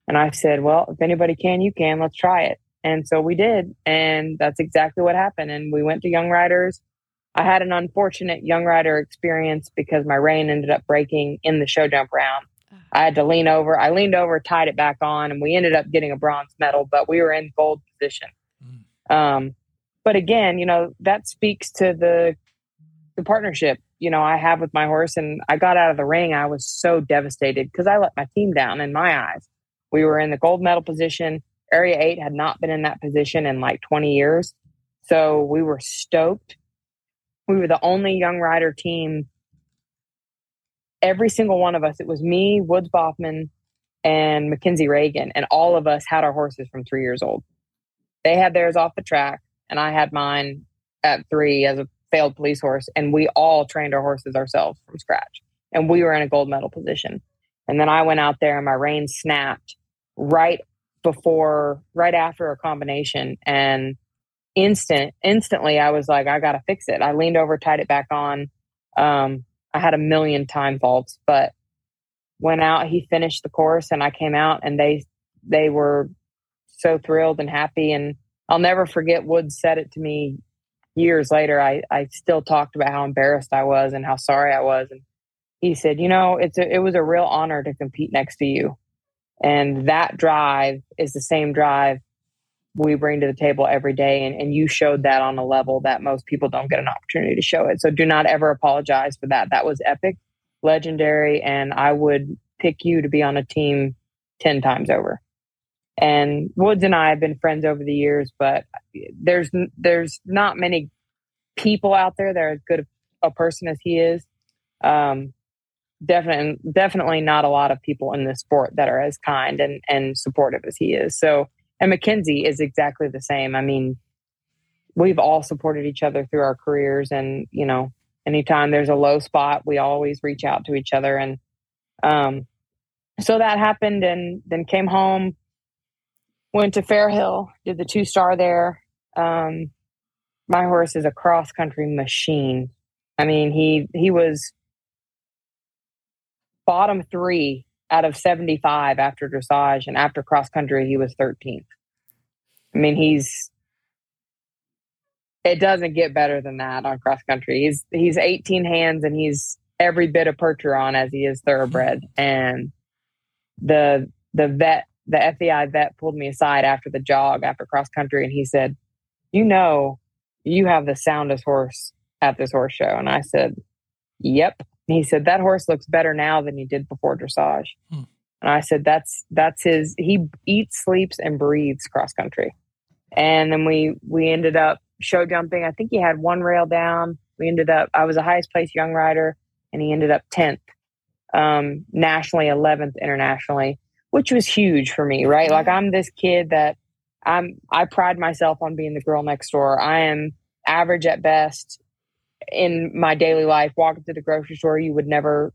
And I said, well, if anybody can, you can. Let's try it. And so we did. And that's exactly what happened. And we went to Young Riders. I had an unfortunate Young Rider experience because my rein ended up breaking in the show jump round. I had to lean over. I leaned over, tied it back on, and we ended up getting a bronze medal, but we were in gold position. But again, that speaks to the partnership, I have with my horse. And I got out of the ring. I was so devastated because I let my team down in my eyes. We were in the gold medal position. Area 8 had not been in that position in like 20 years. So we were stoked. We were the only young rider team. Every single one of us, it was me, Woods Boffman, and Mackenzie Reagan. And all of us had our horses from 3 years old. They had theirs off the track, and I had mine at 3 as a failed police horse. And we all trained our horses ourselves from scratch. And we were in a gold medal position. And then I went out there and my rein snapped right after a combination. And instantly I was like, I got to fix it. I leaned over, tied it back on. I had a million time faults, but went out, he finished the course and I came out and they were so thrilled and happy. And I'll never forget, Woods said it to me years later. I still talked about how embarrassed I was and how sorry I was. And he said, you know, it was a real honor to compete next to you. And that drive is the same drive we bring to the table every day. And you showed that on a level that most people don't get an opportunity to show it. So do not ever apologize for that. That was epic, legendary. And I would pick you to be on a team 10 times over. And Woods and I have been friends over the years, but there's not many people out there that are as good a person as he is. Definitely not a lot of people in this sport that are as kind and supportive as he is. So, and Mackenzie is exactly the same. I mean, we've all supported each other through our careers, and, you know, anytime there's a low spot, we always reach out to each other. And, so that happened, and then came home, went to Fairhill, did the 2-star there. My horse is a cross country machine. I mean, he was bottom 3 out of 75 after dressage, and after cross country, he was 13th. I mean, it doesn't get better than that on cross country. He's 18 hands, and he's every bit a Percheron as he is thoroughbred. And the FEI vet pulled me aside after the jog, after cross country. And he said, you know, you have the soundest horse at this horse show. And I said, yep. And he said, that horse looks better now than he did before dressage. And I said, that's his, he eats, sleeps, and breathes cross country. And then we ended up show jumping. I think he had one rail down. I was the highest placed young rider, and he ended up 10th, nationally, 11th internationally, which was huge for me, right? Like, I'm this kid that I pride myself on being the girl next door. I am average at best. In my daily life, walking to the grocery store, you would never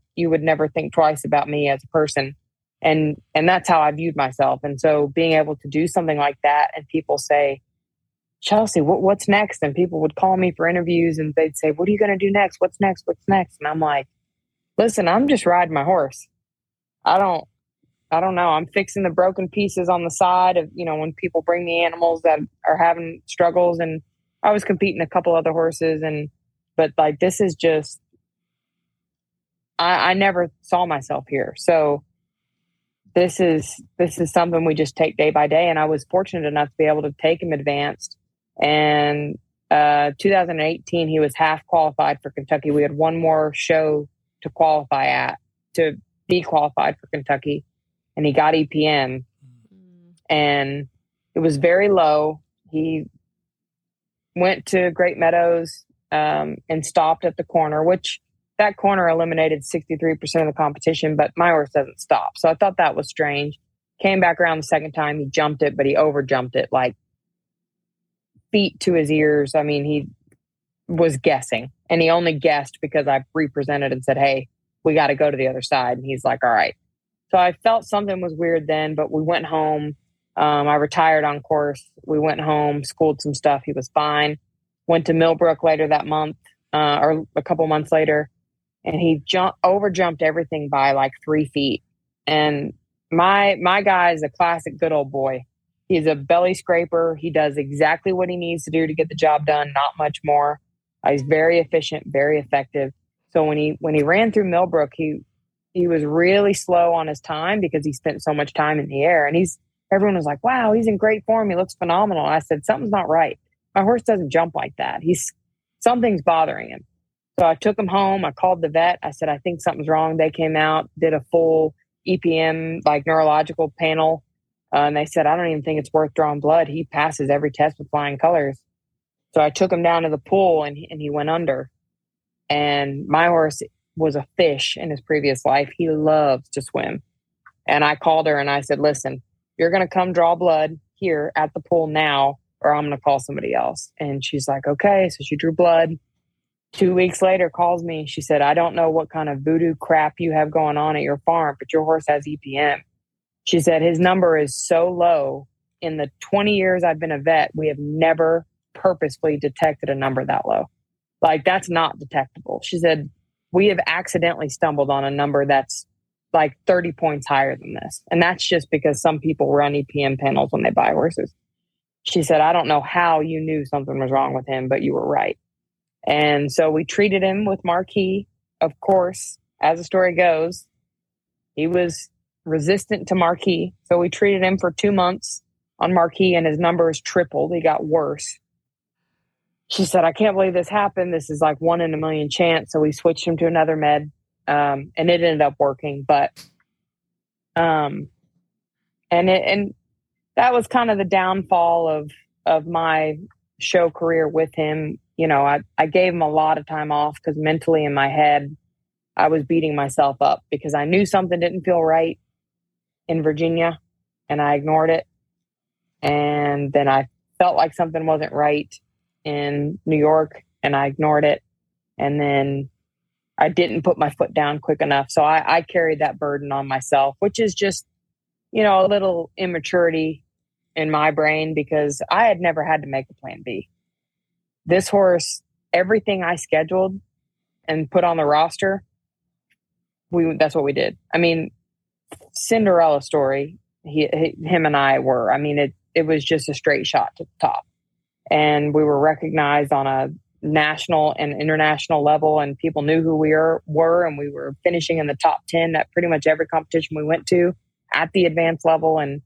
think twice about me as a person. And that's how I viewed myself. And so being able to do something like that, and people say, Chelsea, what's next? And people would call me for interviews, and they'd say, what are you going to do next? What's next? What's next? And I'm like, listen, I'm just riding my horse. I don't know. I'm fixing the broken pieces on the side of, you know, when people bring me animals that are having struggles. And I was competing a couple other horses, but like, this is just, I never saw myself here. So this is something we just take day by day. And I was fortunate enough to be able to take him advanced. And 2018, he was half qualified for Kentucky. We had one more show to qualify at, to be qualified for Kentucky. And he got EPM. And it was very low. He went to Great Meadows, and stopped at the corner, which that corner eliminated 63% of the competition, but my horse doesn't stop. So I thought that was strange. Came back around the second time, he jumped it, but he overjumped it, like feet to his ears. I mean, he was guessing, and he only guessed because I represented and said, hey, we got to go to the other side. And he's like, all right. So I felt something was weird then, but we went home. I retired on course. We went home, schooled some stuff. He was fine. Went to Millbrook later that month, or a couple months later, and he overjumped everything by like 3 feet. And my guy is a classic good old boy. He's a belly scraper. He does exactly what he needs to do to get the job done, not much more. He's very efficient, very effective. So when he ran through Millbrook, he was really slow on his time because he spent so much time in the air. And everyone was like, "Wow, he's in great form. He looks phenomenal." And I said, "Something's not right. My horse doesn't jump like that. Something's bothering him." So I took him home. I called the vet. I said, I think something's wrong. They came out, did a full EPM, like neurological panel, And they said, I don't even think it's worth drawing blood. He passes every test with flying colors. So I took him down to the pool and he went under. And my horse was a fish in his previous life. He loves to swim. And I called her and I said, listen, you're going to come draw blood here at the pool now, or I'm going to call somebody else. And she's like, okay. So she drew blood. 2 weeks later, calls me. She said, I don't know what kind of voodoo crap you have going on at your farm, but your horse has EPM. She said, his number is so low. In the 20 years I've been a vet, we have never purposefully detected a number that low. Like, that's not detectable. She said, we have accidentally stumbled on a number that's like 30 points higher than this. And that's just because some people run EPM panels when they buy horses. She said, I don't know how you knew something was wrong with him, but you were right. And so we treated him with Marquis. Of course, as the story goes, he was resistant to Marquis. So we treated him for 2 months on Marquis, and his numbers tripled. He got worse. She said, I can't believe this happened. This is like 1 in a million chance. So we switched him to another med, and it ended up working. But, and that was kind of the downfall of my show career with him. You know, I gave him a lot of time off because mentally in my head, I was beating myself up because I knew something didn't feel right in Virginia and I ignored it. And then I felt like something wasn't right in New York and I ignored it. And then I didn't put my foot down quick enough. So I carried that burden on myself, which is just, you know, a little immaturity in my brain because I had never had to make a plan B. This horse, everything I scheduled and put on the roster, that's what we did. I mean, Cinderella story, him and I were. I mean, it was just a straight shot to the top. And we were recognized on a national and international level, and people knew who we were, and we were finishing in the top 10 at pretty much every competition we went to at the advanced level. And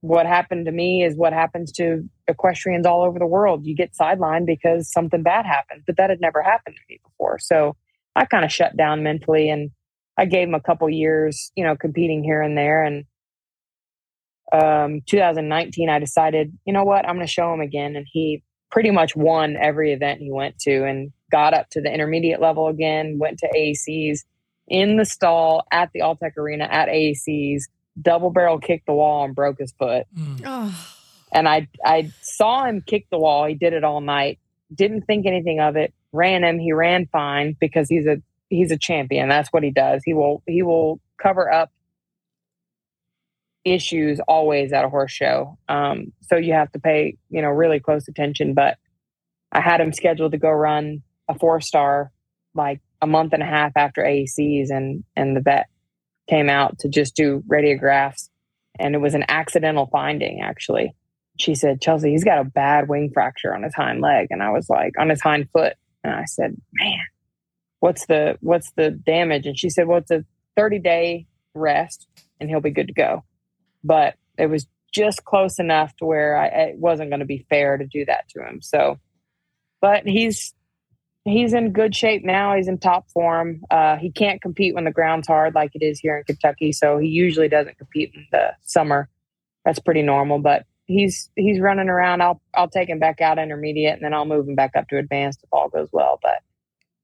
what happened to me is what happens to equestrians all over the world. You get sidelined because something bad happened, but that had never happened to me before. So I kind of shut down mentally, and I gave him a couple years, you know, competing here and there. And 2019, I decided, you know what, I'm going to show him again. And he pretty much won every event he went to and got up to the intermediate level again, went to AECs in the stall at the Alltech Arena at AECs, double barrel kicked the wall and broke his foot. Oh. And I saw him kick the wall. He did it all night. Didn't think anything of it. Ran him. He ran fine because he's a champion. That's what he does. He will cover up issues always at a horse show. So you have to pay, you know, really close attention. But I had him scheduled to go run a 4-star like a month and a half after AECs, and the vet came out to just do radiographs, and it was an accidental finding actually. She said, Chelsea, he's got a bad wing fracture on his hind leg. And I was like, on his hind foot. And I said, man, what's the damage? And she said, well, it's a 30-day rest and he'll be good to go. But it was just close enough to where it wasn't going to be fair to do that to him. So, but he's in good shape now. He's in top form. He can't compete when the ground's hard like it is here in Kentucky. So he usually doesn't compete in the summer. That's pretty normal, but he's running around. I'll take him back out intermediate, and then I'll move him back up to advanced if all goes well. But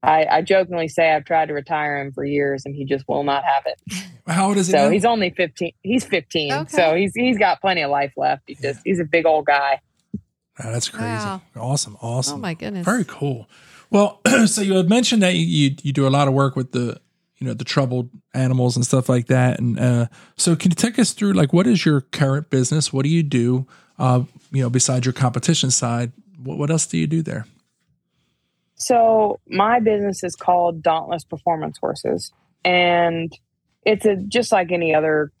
I jokingly say I've tried to retire him for years, and he just will not have it. How old is he? So he's only 15. He's 15, okay. So he's got plenty of life left. He's a big old guy. Oh, that's crazy! Wow. Awesome! Oh my goodness! Very cool. Well, so you had mentioned that you do a lot of work with the, you know, the troubled animals and stuff like that. And so can you take us through, like, what is your current business? What do you do, you know, besides your competition side? What else do you do there? So my business is called Dauntless Performance Horses. And it's just like any other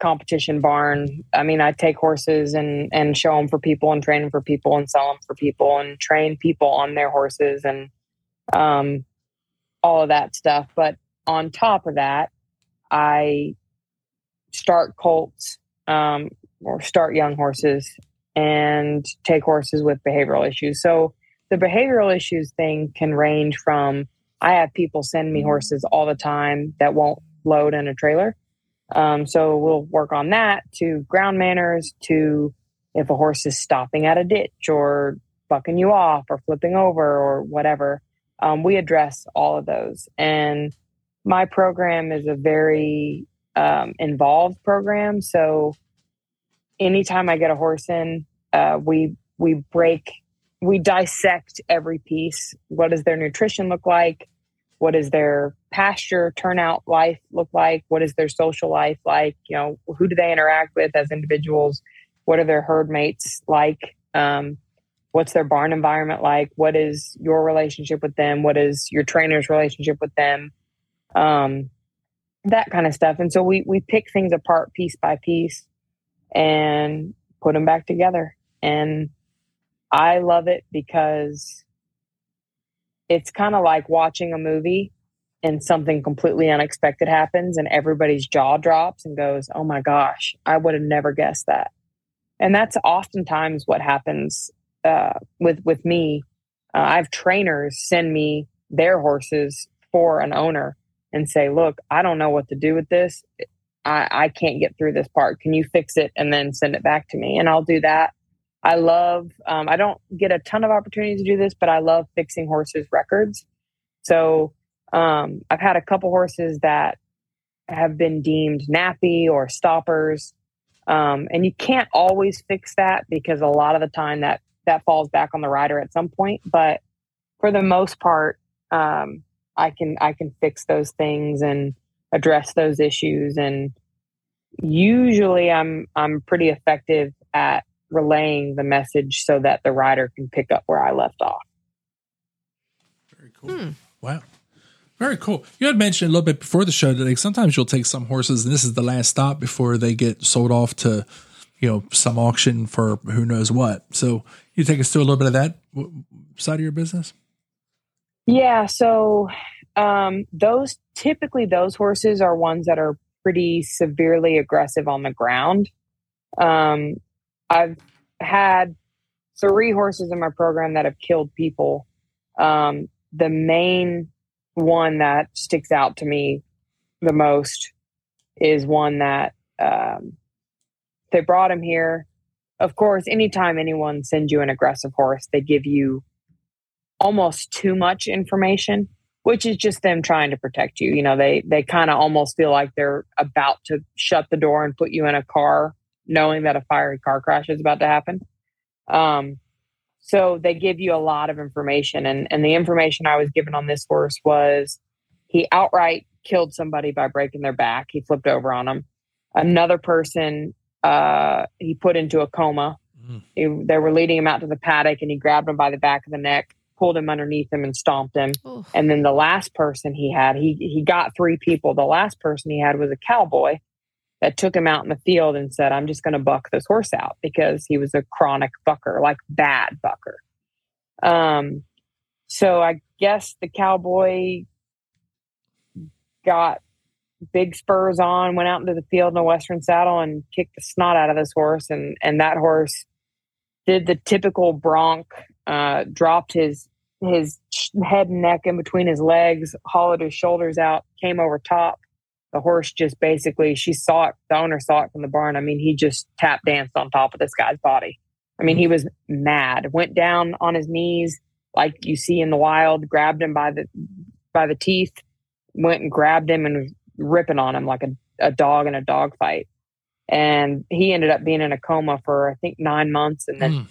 competition barn. I mean, I take horses and show them for people and train them for people and sell them for people and train people on their horses and all of that stuff. But on top of that, I start colts or start young horses and take horses with behavioral issues. So the behavioral issues thing can range from, I have people send me horses all the time that won't load in a trailer. So we'll work on that, to ground manners, to if a horse is stopping at a ditch or bucking you off or flipping over or whatever. We address all of those. And my program is a very involved program. So anytime I get a horse in, we dissect every piece. What does their nutrition look like? What does their pasture turnout life look like? What is their social life like? You know, who do they interact with as individuals? What are their herd mates like? What's their barn environment like? What is your relationship with them? What is your trainer's relationship with them? That kind of stuff. And so we pick things apart piece by piece and put them back together. And I love it because it's kind of like watching a movie and something completely unexpected happens and everybody's jaw drops and goes, oh my gosh, I would have never guessed that. And that's oftentimes what happens with me. I have trainers send me their horses for an owner and say, look, I don't know what to do with this. I can't get through this part. Can you fix it and then send it back to me? And I'll do that. I love, I don't get a ton of opportunities to do this, but I love fixing horses' records. So I've had a couple horses that have been deemed nappy or stoppers. And you can't always fix that because a lot of the time that falls back on the rider at some point. But for the most part, I can fix those things and address those issues. And usually I'm pretty effective at relaying the message so that the rider can pick up where I left off. Very cool. Wow. Very cool. You had mentioned a little bit before the show that like sometimes you'll take some horses and this is the last stop before they get sold off to, you know, some auction for who knows what. So you take us through a little bit of that side of your business? Yeah. So those horses are ones that are pretty severely aggressive on the ground. I've had 3 horses in my program that have killed people. The main one that sticks out to me the most is one that they brought him here. Of course, anytime anyone sends you an aggressive horse, they give you almost too much information, which is just them trying to protect you. You know, they kind of almost feel like they're about to shut the door and put you in a car, knowing that a fiery car crash is about to happen. So they give you a lot of information. And the information I was given on this horse was he outright killed somebody by breaking their back. He flipped over on him. Another person, he put into a coma. They were leading him out to the paddock and he grabbed him by the back of the neck, pulled him underneath him and stomped him. Oof. And then the last person he had, he got 3 people. The last person he had was a cowboy that took him out in the field and said, I'm just going to buck this horse out, because he was a chronic bucker, like bad bucker. So I guess the cowboy got big spurs on, went out into the field in a Western saddle and kicked the snot out of this horse. And that horse did the typical bronc, dropped his head and neck in between his legs, hollowed his shoulders out, came over top. The horse just basically, the owner saw it from the barn. I mean, he just tap danced on top of this guy's body. I mean, he was mad, went down on his knees like you see in the wild, grabbed him by the teeth, went and grabbed him and was ripping on him like a dog in a dog fight. And he ended up being in a coma for, I think, 9 months, and then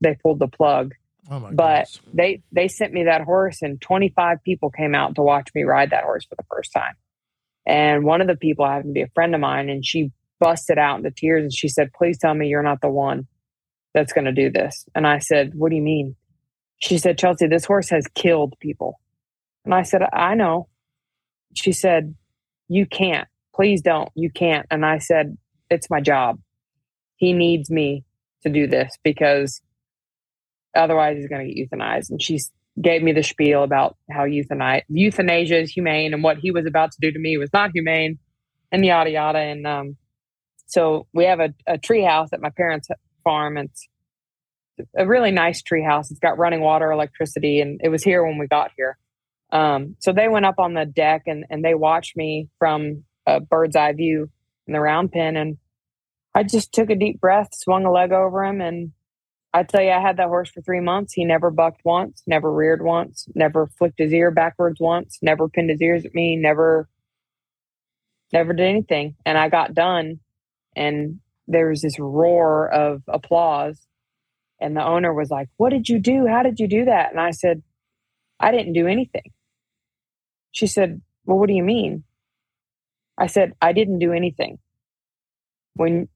they pulled the plug. Oh my goodness. But they sent me that horse and 25 people came out to watch me ride that horse for the first time. And one of the people happened to be a friend of mine, and she busted out into tears and she said, please tell me you're not the one that's going to do this. And I said, what do you mean? She said, Chelsea, this horse has killed people. And I said, I know. She said, you can't. Please don't. You can't. And I said, it's my job. He needs me to do this because otherwise he's going to get euthanized. And she's gave me the spiel about how euthanasia is humane and what he was about to do to me was not humane and yada, yada. And so we have a tree house at my parents' farm. It's a really nice tree house. It's got running water, electricity, and it was here when we got here. So they went up on the deck and they watched me from a bird's eye view in the round pen. And I just took a deep breath, swung a leg over him. And I tell you, I had that horse for 3 months. He never bucked once, never reared once, never flicked his ear backwards once, never pinned his ears at me, never did anything. And I got done, and there was this roar of applause. And the owner was like, "What did you do? How did you do that?" And I said, "I didn't do anything." She said, "Well, what do you mean?" I said, "I didn't do anything. When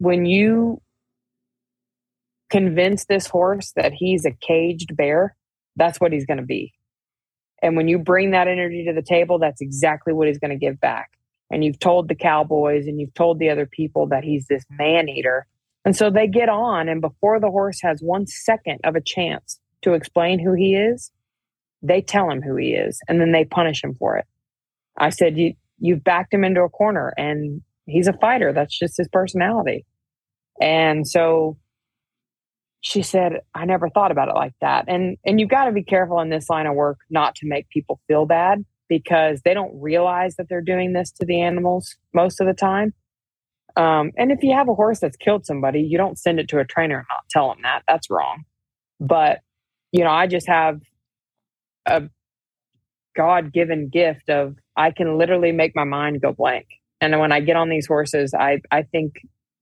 you convince this horse that he's a caged bear, that's what he's going to be. And when you bring that energy to the table, that's exactly what he's going to give back. And you've told the cowboys and you've told the other people that he's this man-eater. And so they get on, and before the horse has 1 second of a chance to explain who he is, they tell him who he is, and then they punish him for it." I said, you've backed him into a corner, and he's a fighter. That's just his personality. And so she said, "I never thought about it like that." And you've got to be careful in this line of work not to make people feel bad, because they don't realize that they're doing this to the animals most of the time. And if you have a horse that's killed somebody, you don't send it to a trainer and not tell them that. That's wrong. But, you know, I just have a God-given gift of, I can literally make my mind go blank. And when I get on these horses, I think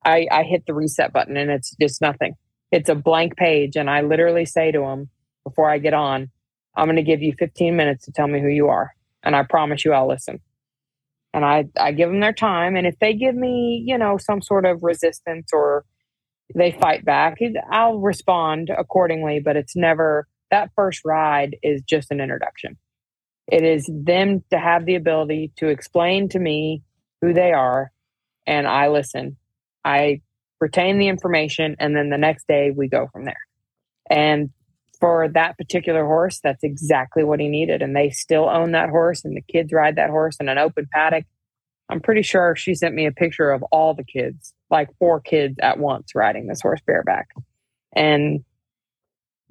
I hit the reset button, and it's just nothing. It's a blank page. And I literally say to them before I get on, "I'm going to give you 15 minutes to tell me who you are. And I promise you I'll listen." And I give them their time. And if they give me, you know, some sort of resistance or they fight back, I'll respond accordingly. But it's never, that first ride is just an introduction. It is them to have the ability to explain to me who they are. And I listen. I retain the information. And then the next day we go from there. And for that particular horse, that's exactly what he needed. And they still own that horse, and the kids ride that horse in an open paddock. I'm pretty sure she sent me a picture of all the kids, like 4 kids at once riding this horse bareback. And,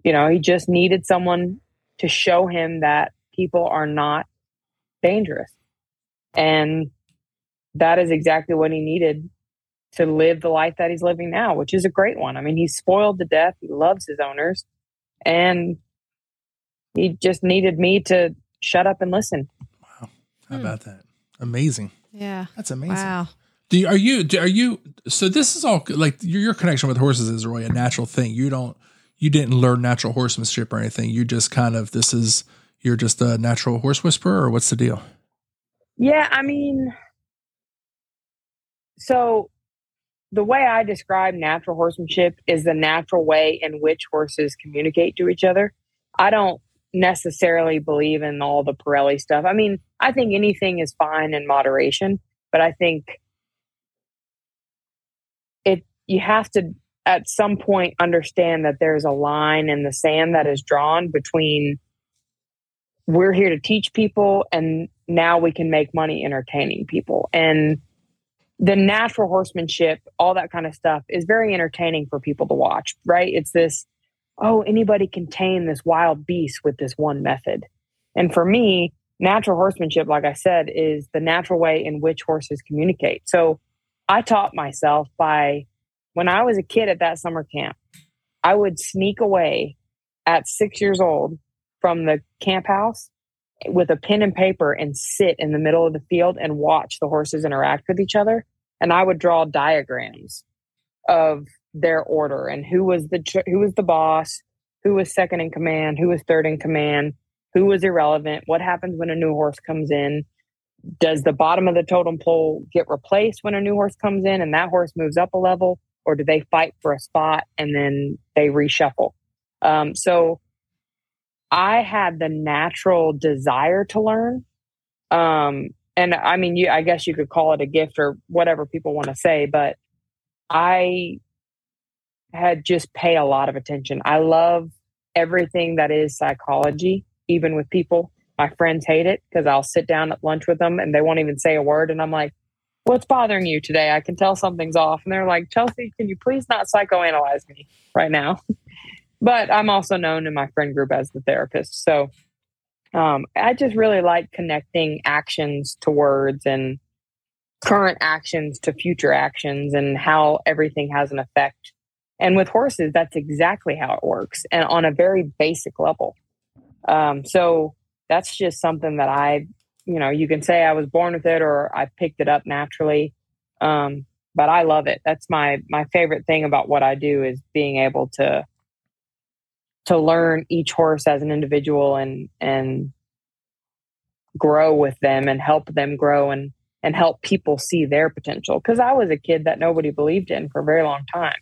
you know, he just needed someone to show him that people are not dangerous. And that is exactly what he needed to live the life that he's living now, which is a great one. I mean, he's spoiled to death. He loves his owners. And he just needed me to shut up and listen. Wow. How about that? Amazing. Yeah. That's amazing. Wow. So this is all like your connection with horses is really a natural thing. You didn't learn natural horsemanship or anything. You just kind of, you're just a natural horse whisperer, or what's the deal? Yeah. I mean, so the way I describe natural horsemanship is the natural way in which horses communicate to each other. I don't necessarily believe in all the Pirelli stuff. I mean, I think anything is fine in moderation, but I think you have to at some point understand that there's a line in the sand that is drawn between we're here to teach people and now we can make money entertaining people. And the natural horsemanship, all that kind of stuff is very entertaining for people to watch, right? It's this, oh, anybody can tame this wild beast with this one method. And for me, natural horsemanship, like I said, is the natural way in which horses communicate. So I taught myself by, when I was a kid at that summer camp, I would sneak away at 6 years old from the camp house with a pen and paper and sit in the middle of the field and watch the horses interact with each other. And I would draw diagrams of their order and who was the boss, who was second in command, who was third in command, who was irrelevant, what happens when a new horse comes in, does the bottom of the totem pole get replaced when a new horse comes in and that horse moves up a level, or do they fight for a spot and then they reshuffle? So I had the natural desire to learn. And I mean, I guess you could call it a gift or whatever people want to say, but I had just pay a lot of attention. I love everything that is psychology, even with people. My friends hate it because I'll sit down at lunch with them and they won't even say a word. And I'm like, "What's bothering you today? I can tell something's off." And they're like, "Chelsea, can you please not psychoanalyze me right now?" But I'm also known in my friend group as the therapist. So I just really like connecting actions to words and current actions to future actions and how everything has an effect. And with horses, that's exactly how it works, and on a very basic level. So that's just something that I, you know, you can say I was born with it or I picked it up naturally. But I love it. That's my favorite thing about what I do is being able to learn each horse as an individual and grow with them and help them grow and help people see their potential. Because I was a kid that nobody believed in for a very long time.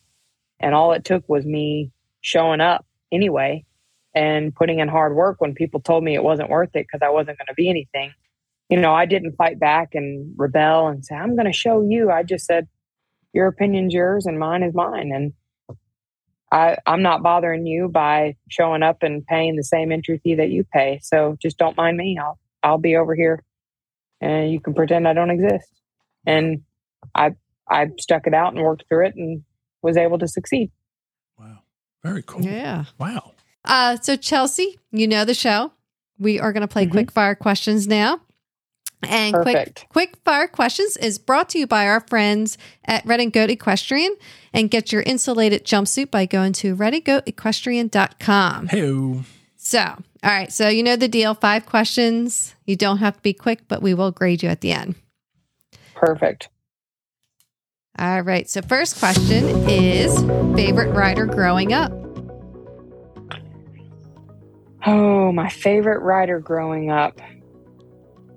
And all it took was me showing up anyway and putting in hard work when people told me it wasn't worth it because I wasn't going to be anything. You know, I didn't fight back and rebel and say, I'm going to show you. I just said, your opinion's yours and mine is mine. And I'm not bothering you by showing up and paying the same entry fee that you pay. So just don't mind me. I'll be over here and you can pretend I don't exist. And I stuck it out and worked through it and was able to succeed. Wow. Very cool. Yeah. Wow. So Chelsea, you know the show. We are going to play quick fire questions now. And quick fire questions is brought to you by our friends at Redingote Equestrian, and get your insulated jumpsuit by going to redingoteequestrian.com. Hey. So, all right. So you know the deal. 5 questions. You don't have to be quick, but we will grade you at the end. Perfect. All right. So first question is favorite rider growing up. Oh, my favorite rider growing up.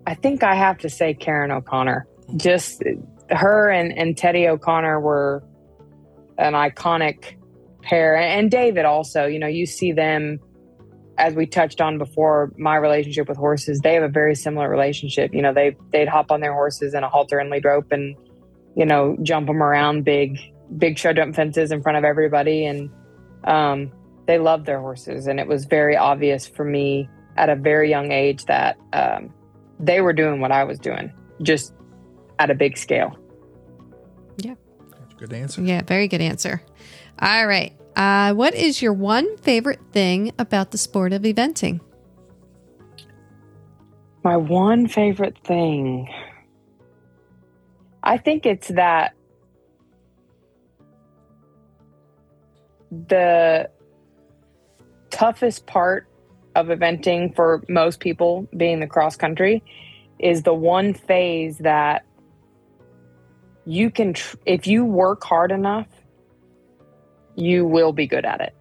I think I have to say Karen O'Connor. Just her and Teddy O'Connor were an iconic pair. And David also, you know, you see them, as we touched on before, my relationship with horses, they have a very similar relationship. You know, they'd hop on their horses in a halter and lead rope and, you know, jump them around big show jump fences in front of everybody. And they loved their horses. And it was very obvious for me at a very young age that, they were doing what I was doing, just at a big scale. Yeah. That's a good answer. Yeah, very good answer. All right. What is your one favorite thing about the sport of eventing? My one favorite thing. I think it's that the toughest part of eventing for most people, being the cross country, is the one phase that you can, if you work hard enough, you will be good at it.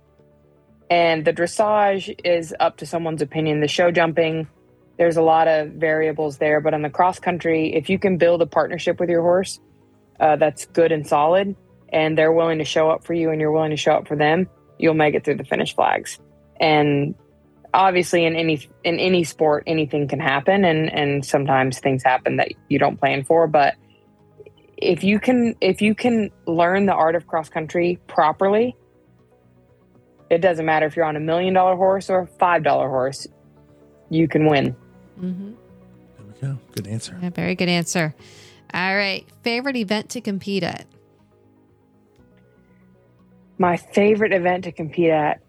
And the dressage is up to someone's opinion. The show jumping, there's a lot of variables there, but on the cross country, if you can build a partnership with your horse, that's good and solid, and they're willing to show up for you and you're willing to show up for them, you'll make it through the finish flags. And obviously, in any sport, anything can happen, and sometimes things happen that you don't plan for. But if you can learn the art of cross country properly, it doesn't matter if you're on $1 million horse or a $5 horse, you can win. Mm-hmm. There we go. Good answer. Yeah, very good answer. All right. Favorite event to compete at? My favorite event to compete at.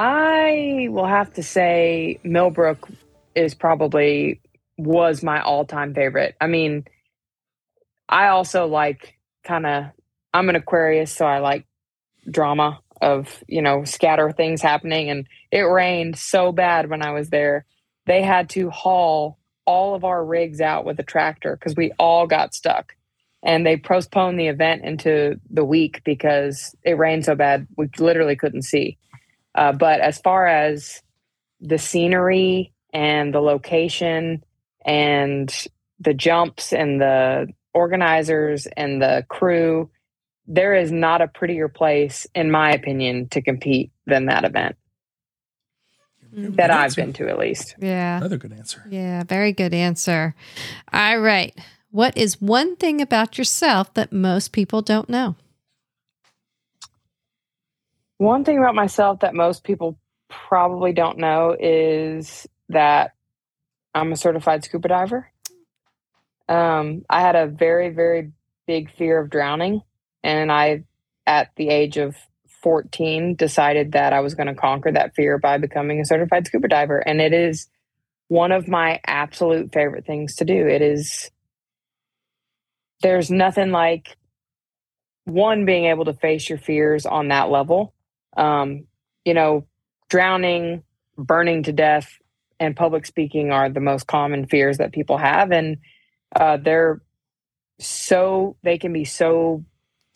I will have to say Millbrook was my all-time favorite. I mean, I also I'm an Aquarius, so I like drama of, you know, scatter things happening. And it rained so bad when I was there. They had to haul all of our rigs out with a tractor because we all got stuck. And they postponed the event into the week because it rained so bad we literally couldn't see. But as far as the scenery and the location and the jumps and the organizers and the crew, there is not a prettier place, in my opinion, to compete than that event. That I've been to, at least. Yeah. Another good answer. Yeah, very good answer. All right. What is one thing about yourself that most people don't know? One thing about myself that most people probably don't know is that I'm a certified scuba diver. I had a very, very big fear of drowning. And I, at the age of 14, decided that I was going to conquer that fear by becoming a certified scuba diver. And it is one of my absolute favorite things to do. It is there's nothing like one being able to face your fears on that level. You know, drowning, burning to death, and public speaking are the most common fears that people have. And they can be so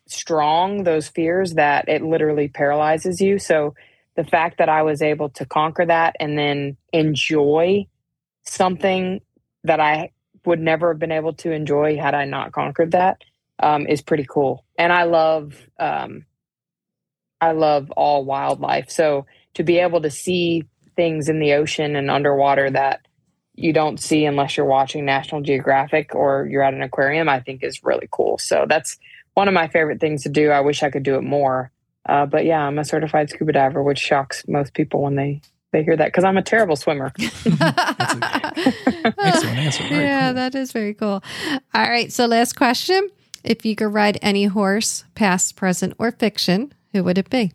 strong, those fears, that it literally paralyzes you. So the fact that I was able to conquer that and then enjoy something that I would never have been able to enjoy had I not conquered that is pretty cool. And I love all wildlife. So to be able to see things in the ocean and underwater that you don't see unless you're watching National Geographic or you're at an aquarium, I think is really cool. So that's one of my favorite things to do. I wish I could do it more. But yeah, I'm a certified scuba diver, which shocks most people when they hear that, because I'm a terrible swimmer. That's an excellent answer. Very cool. That is very cool. All right. So last question. If you could ride any horse, past, present, or fiction, who would it be?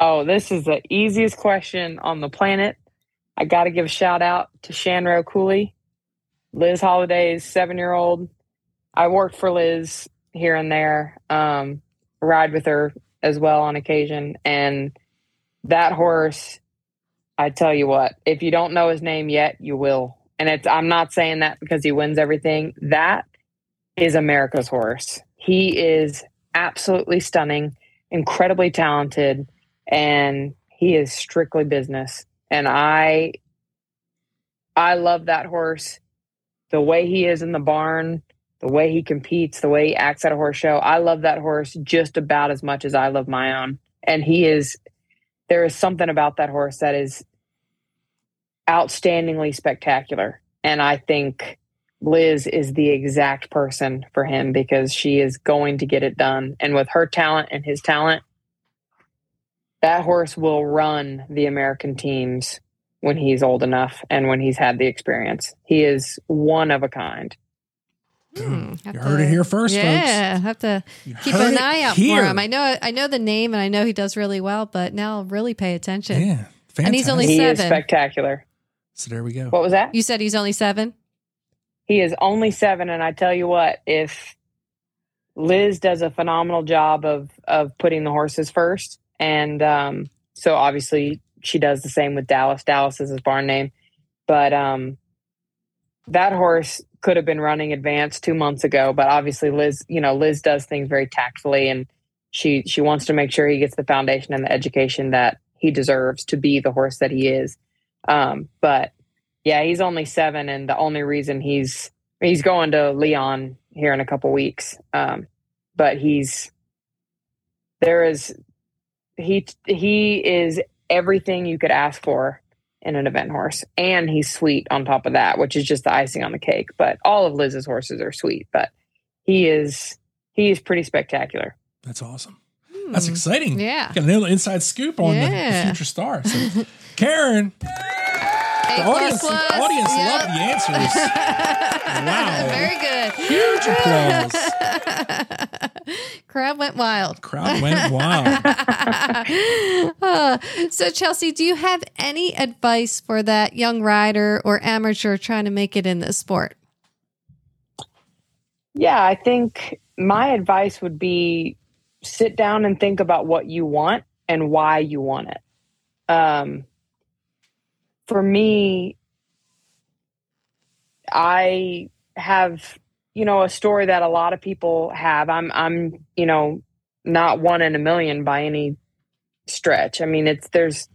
Oh, this is the easiest question on the planet. I got to give a shout out to Shanro Cooley, Liz Holliday's 7-year-old. I worked for Liz here and there, ride with her as well on occasion. And that horse, I tell you what, if you don't know his name yet, you will. And I'm not saying that because he wins everything. That is America's horse. He is absolutely stunning, incredibly talented, and he is strictly business. And I love that horse. The way he is in the barn, the way he competes, the way he acts at a horse show. I love that horse just about as much as I love my own. And there is something about that horse that is outstandingly spectacular. And I think Liz is the exact person for him, because she is going to get it done. And with her talent and his talent, that horse will run the American teams when he's old enough and when he's had the experience. He is one of a kind. You heard it here first, folks. Yeah, have to keep an eye out for him. I know the name, and I know he does really well, but now I'll really pay attention. Yeah, fantastic. And he's only 7. He is spectacular. So there we go. What was that? You said he's only 7? He is only 7, and I tell you what, if Liz does a phenomenal job of putting the horses first, and so obviously she does the same with Dallas. Dallas is his barn name, but that horse could have been running advanced 2 months ago, but obviously Liz does things very tactfully, and she wants to make sure he gets the foundation and the education that he deserves to be the horse that he is. But yeah, he's only 7, and the only reason he's going to Leon here in a couple weeks. But he is everything you could ask for in an event horse, and he's sweet on top of that, which is just the icing on the cake. But all of Liz's horses are sweet, but he is pretty spectacular. That's awesome. That's exciting. Yeah, got a little inside scoop on the future star. So, Karen, the audience loved the answers. Wow, very good. Huge applause. Crowd went wild. So Chelsea, do you have any advice for that young rider or amateur trying to make it in this sport? Yeah, I think my advice would be sit down and think about what you want and why you want it. For me, I have, a story that a lot of people have. I'm, not one in a million by any stretch. I mean, there's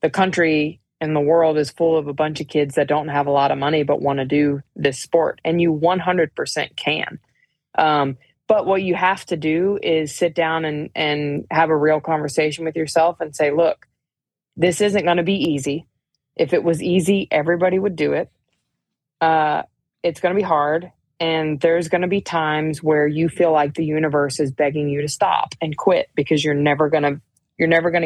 the country and the world is full of a bunch of kids that don't have a lot of money, but want to do this sport. And you 100% can. But what you have to do is sit down and have a real conversation with yourself and say, look, this isn't going to be easy. If it was easy, everybody would do it. It's going to be hard. And there's going to be times where you feel like the universe is begging you to stop and quit, because you're never going to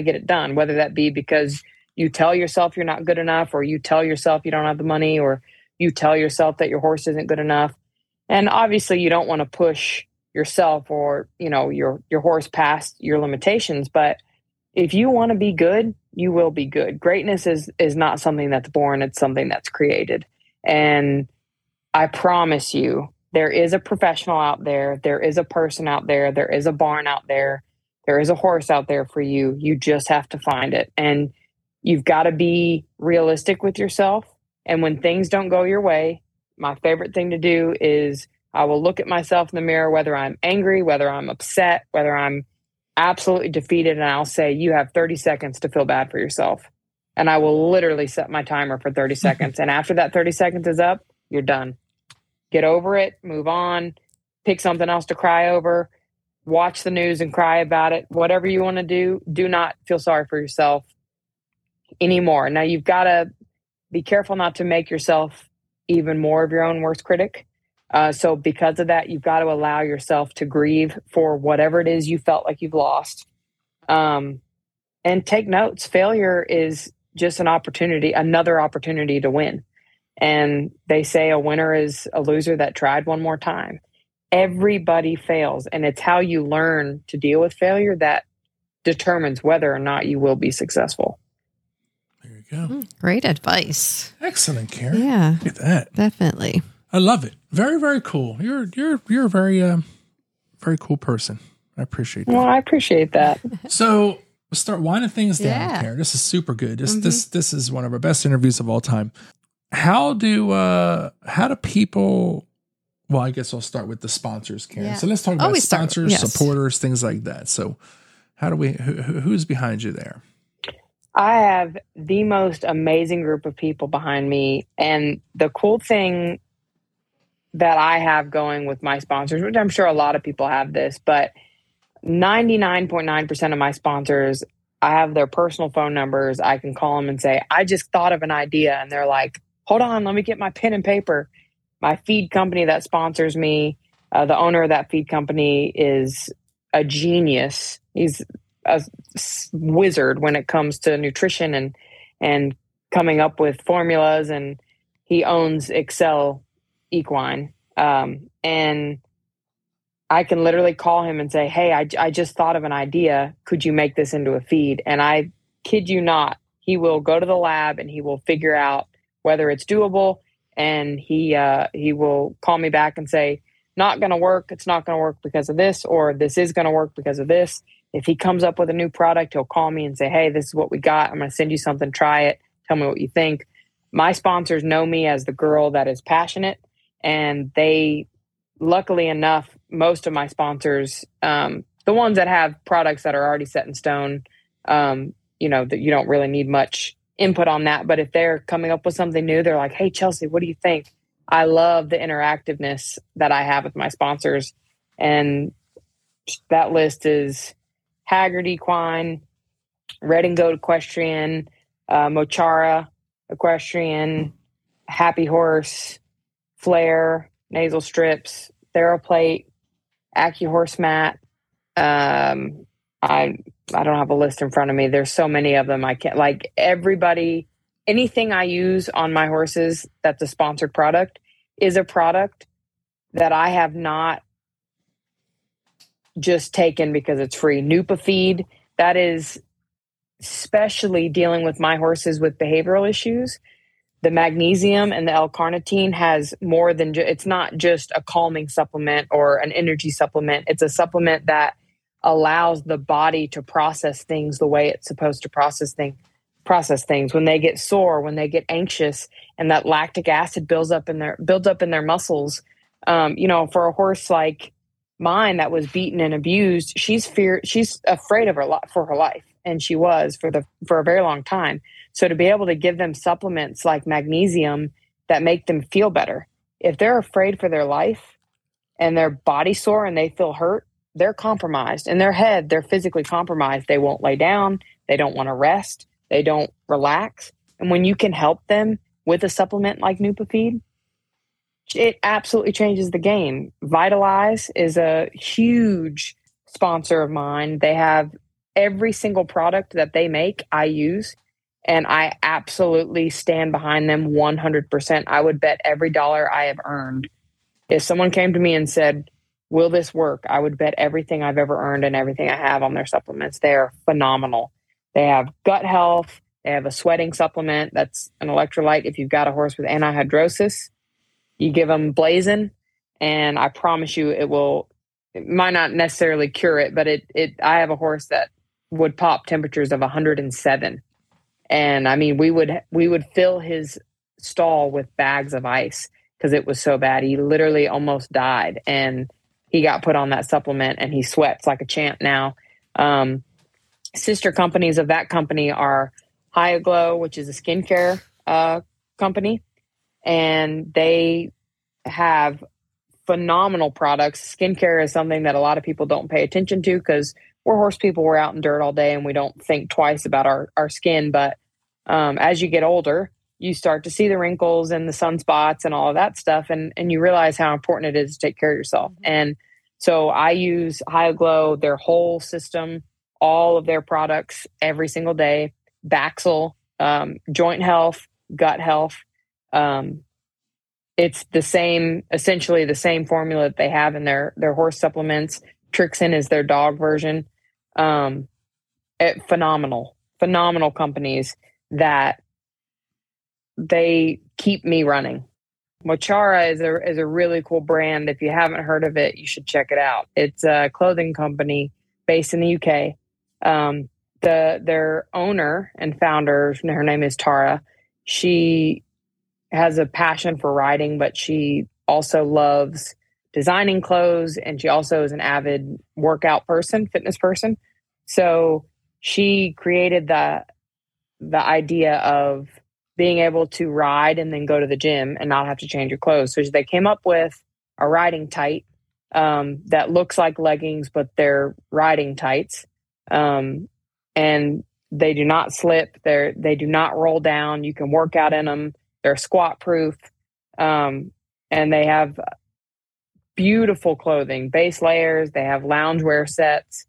get it done, whether that be because you tell yourself you're not good enough, or you tell yourself you don't have the money, or you tell yourself that your horse isn't good enough. And obviously you don't want to push yourself or, your horse past your limitations. But if you want to be good, you will be good. Greatness is not something that's born. It's something that's created. And I promise you there is a professional out there. There is a person out there. There is a barn out there. There is a horse out there for you. You just have to find it. And you've got to be realistic with yourself. And when things don't go your way, my favorite thing to do is I will look at myself in the mirror, whether I'm angry, whether I'm upset, whether I'm absolutely defeated. And I'll say, you have 30 seconds to feel bad for yourself. And I will literally set my timer for 30 seconds. And after that 30 seconds is up, you're done. Get over it, move on, pick something else to cry over, watch the news and cry about it. Whatever you want to do, do not feel sorry for yourself anymore. Now, you've got to be careful not to make yourself even more of your own worst critic. So because of that, you've got to allow yourself to grieve for whatever it is you felt like you've lost. And take notes. Failure is just an opportunity, another opportunity to win. And they say a winner is a loser that tried one more time. Everybody fails. And it's how you learn to deal with failure that determines whether or not you will be successful. There you go. Great advice. Excellent, Karen. Yeah. Look at that. Definitely. I love it. Very, very cool. You're a very, very cool person. I appreciate that. Well, I appreciate that. So we'll start winding things down, Karen. This is super good. This is one of our best interviews of all time. How do people, well, I guess I'll start with the sponsors, Karen. Yeah. So let's talk about sponsors, supporters, things like that. So who's behind you there? I have the most amazing group of people behind me. And the cool thing that I have going with my sponsors, which I'm sure a lot of people have this, but 99.9% of my sponsors, I have their personal phone numbers. I can call them and say, I just thought of an idea. And they're like, hold on, let me get my pen and paper. My feed company that sponsors me, the owner of that feed company is a genius. He's a wizard when it comes to nutrition and coming up with formulas. And he owns Excel Equine. And I can literally call him and say, hey, I just thought of an idea. Could you make this into a feed? And I kid you not, he will go to the lab and he will figure out whether it's doable. And he will call me back and say, not going to work. It's not going to work because of this, or this is going to work because of this. If he comes up with a new product, he'll call me and say, hey, this is what we got. I'm going to send you something. Try it. Tell me what you think. My sponsors know me as the girl that is passionate, and they, luckily enough, most of my sponsors, the ones that have products that are already set in stone, that you don't really need much input on that. But if they're coming up with something new, they're like, hey, Chelsea, what do you think? I love the interactiveness that I have with my sponsors. And that list is Haggard Equine, Redingote Equestrian, Mochara Equestrian, Happy Horse, Flare, Nasal Strips, TheraPlate, AccuHorse Mat. I don't have a list in front of me. There's so many of them. I can't, like, everybody, anything I use on my horses that's a sponsored product is a product that I have not just taken because it's free. Nupa Feed, that is especially dealing with my horses with behavioral issues. The magnesium and the L-carnitine has more than, it's not just a calming supplement or an energy supplement. It's a supplement that allows the body to process things the way it's supposed to process things. When they get sore, when they get anxious, and that lactic acid builds up in their muscles. For a horse like mine that was beaten and abused, she's afraid of her lot for her life. And she was for a very long time. So to be able to give them supplements like magnesium that make them feel better, if they're afraid for their life and their body sore and they feel hurt, they're compromised. In their head, they're physically compromised. They won't lay down. They don't want to rest. They don't relax. And when you can help them with a supplement like Nupafeed, it absolutely changes the game. Vitalize is a huge sponsor of mine. They have every single product that they make, I use. And I absolutely stand behind them 100%. I would bet every dollar I have earned. If someone came to me and said, will this work? I would bet everything I've ever earned and everything I have on their supplements. They are phenomenal. They have gut health. They have a sweating supplement that's an electrolyte. If you've got a horse with anhydrosis, you give them Blazin', And I promise you, it might not necessarily cure it, but I have a horse that would pop temperatures of 107. And I mean, we would fill his stall with bags of ice because it was so bad. He literally almost died, and he got put on that supplement, and he sweats like a champ now. Sister companies of that company are Hyaglow, which is a skincare company, and they have phenomenal products. Skincare is something that a lot of people don't pay attention to because we're horse people. We're out in dirt all day, and we don't think twice about our skin. But as you get older, you start to see the wrinkles and the sunspots and all of that stuff, and you realize how important it is to take care of yourself. And so I use Hyaglow, their whole system, all of their products every single day. Baxel, joint health, gut health. It's the same, essentially the same formula that they have in their horse supplements. Trixin is their dog version. Phenomenal companies that they keep me running. Mochara is a really cool brand. If you haven't heard of it, you should check it out. It's a clothing company based in the UK. Their owner and founder, her name is Tara. She has a passion for riding, but she also loves designing clothes, and she also is an avid workout person, fitness person. So she created the idea of being able to ride and then go to the gym and not have to change your clothes. So they came up with a riding tight that looks like leggings, but they're riding tights, and they do not slip. They do not roll down. You can work out in them. They're squat proof, and they have beautiful clothing, base layers. They have loungewear sets.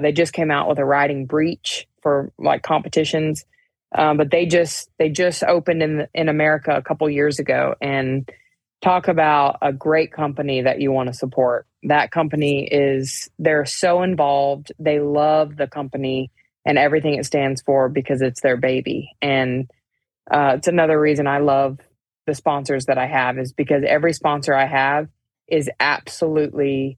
They just came out with a riding breech for like competitions, but they just opened in America a couple years ago. And talk about a great company that you want to support. That company they're so involved. They love the company and everything it stands for because it's their baby. And it's another reason I love the sponsors that I have, is because every sponsor I have is absolutely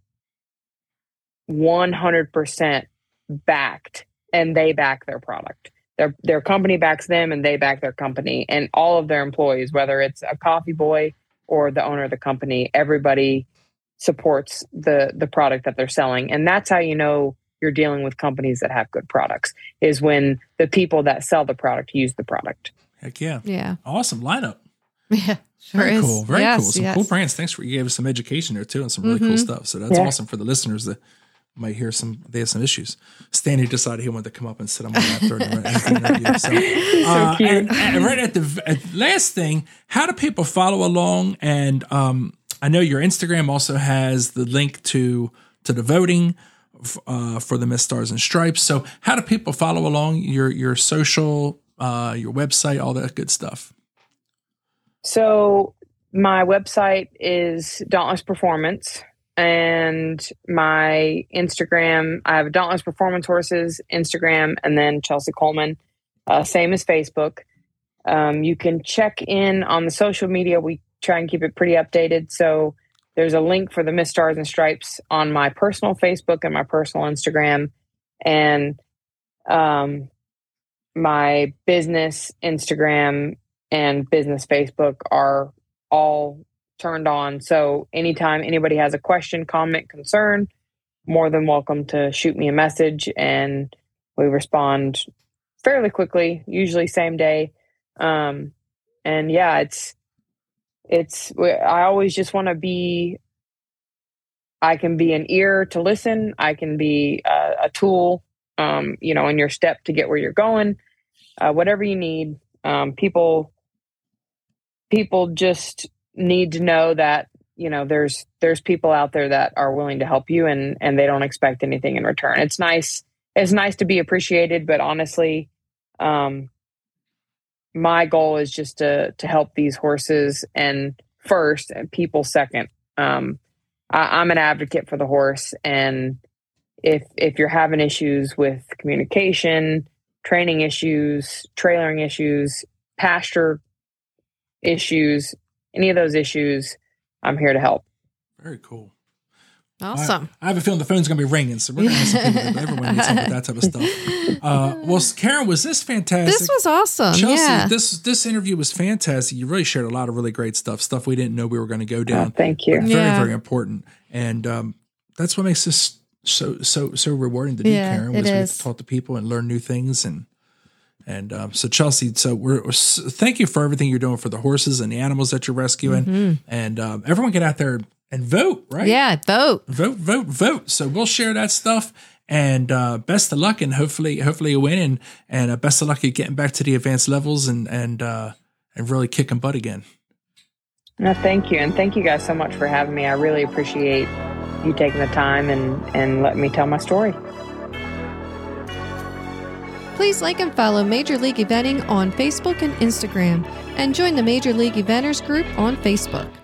100% backed, and they back their product. Their company backs them, and they back their company, and all of their employees, whether it's a coffee boy or the owner of the company, everybody supports the product that they're selling. And that's how you know you're dealing with companies that have good products, is when the people that sell the product use the product. Heck yeah. Yeah. Awesome lineup. Yeah. Sure. Very is. Cool. Very yes, cool. Some yes. cool brands. Thanks for you gave us some education there too, and some really cool stuff. So that's awesome for the listeners that might hear they have some issues. Stanley decided he wanted to come up and sit on my lap during the so cute. And right at the last thing, how do people follow along? And I know your Instagram also has the link to the voting for the Miss Stars and Stripes. So how do people follow along your social, your website, all that good stuff? So my website is Dauntless Performance, and my Instagram, I have Dauntless Performance Horses Instagram, and then Chelsea Coleman, same as Facebook. You can check in on the social media. We try and keep it pretty updated. So there's a link for the Miss Stars and Stripes on my personal Facebook and my personal Instagram, and my business Instagram and business Facebook are all turned on. So anytime anybody has a question, comment, concern, more than welcome to shoot me a message, and we respond fairly quickly, usually same day. And yeah, I always just want to be, I can be an ear to listen. I can be a tool, in your step to get where you're going, whatever you need. People just need to know that, there's people out there that are willing to help you, and they don't expect anything in return. It's nice. It's nice to be appreciated, but honestly, my goal is just to help these horses, and first, and people second. I'm an advocate for the horse. And if you're having issues with communication, training issues, trailering issues, pasture issues, any of those issues, I'm here to help. Very cool. Awesome. I have a feeling the phone's going to be ringing, so we're going to have some people. Everyone needs help with that type of stuff. Well, Karen, was this fantastic? This was awesome. Chelsea, yeah. This interview was fantastic. You really shared a lot of really great stuff we didn't know we were going to go down. Oh, thank you. Very, very important. And that's what makes this so rewarding to do, Karen, was we get to talk to people and learn new things. And so, Chelsea, so thank you for everything you're doing for the horses and the animals that you're rescuing. Mm-hmm. And everyone get out there and vote, right? Yeah, vote. Vote. So we'll share that stuff. And best of luck, and hopefully you win. And best of luck at getting back to the advanced levels and really kicking butt again. No, thank you. And thank you guys so much for having me. I really appreciate you taking the time and letting me tell my story. Please like and follow Major League Eventing on Facebook and Instagram, and join the Major League Eventers group on Facebook.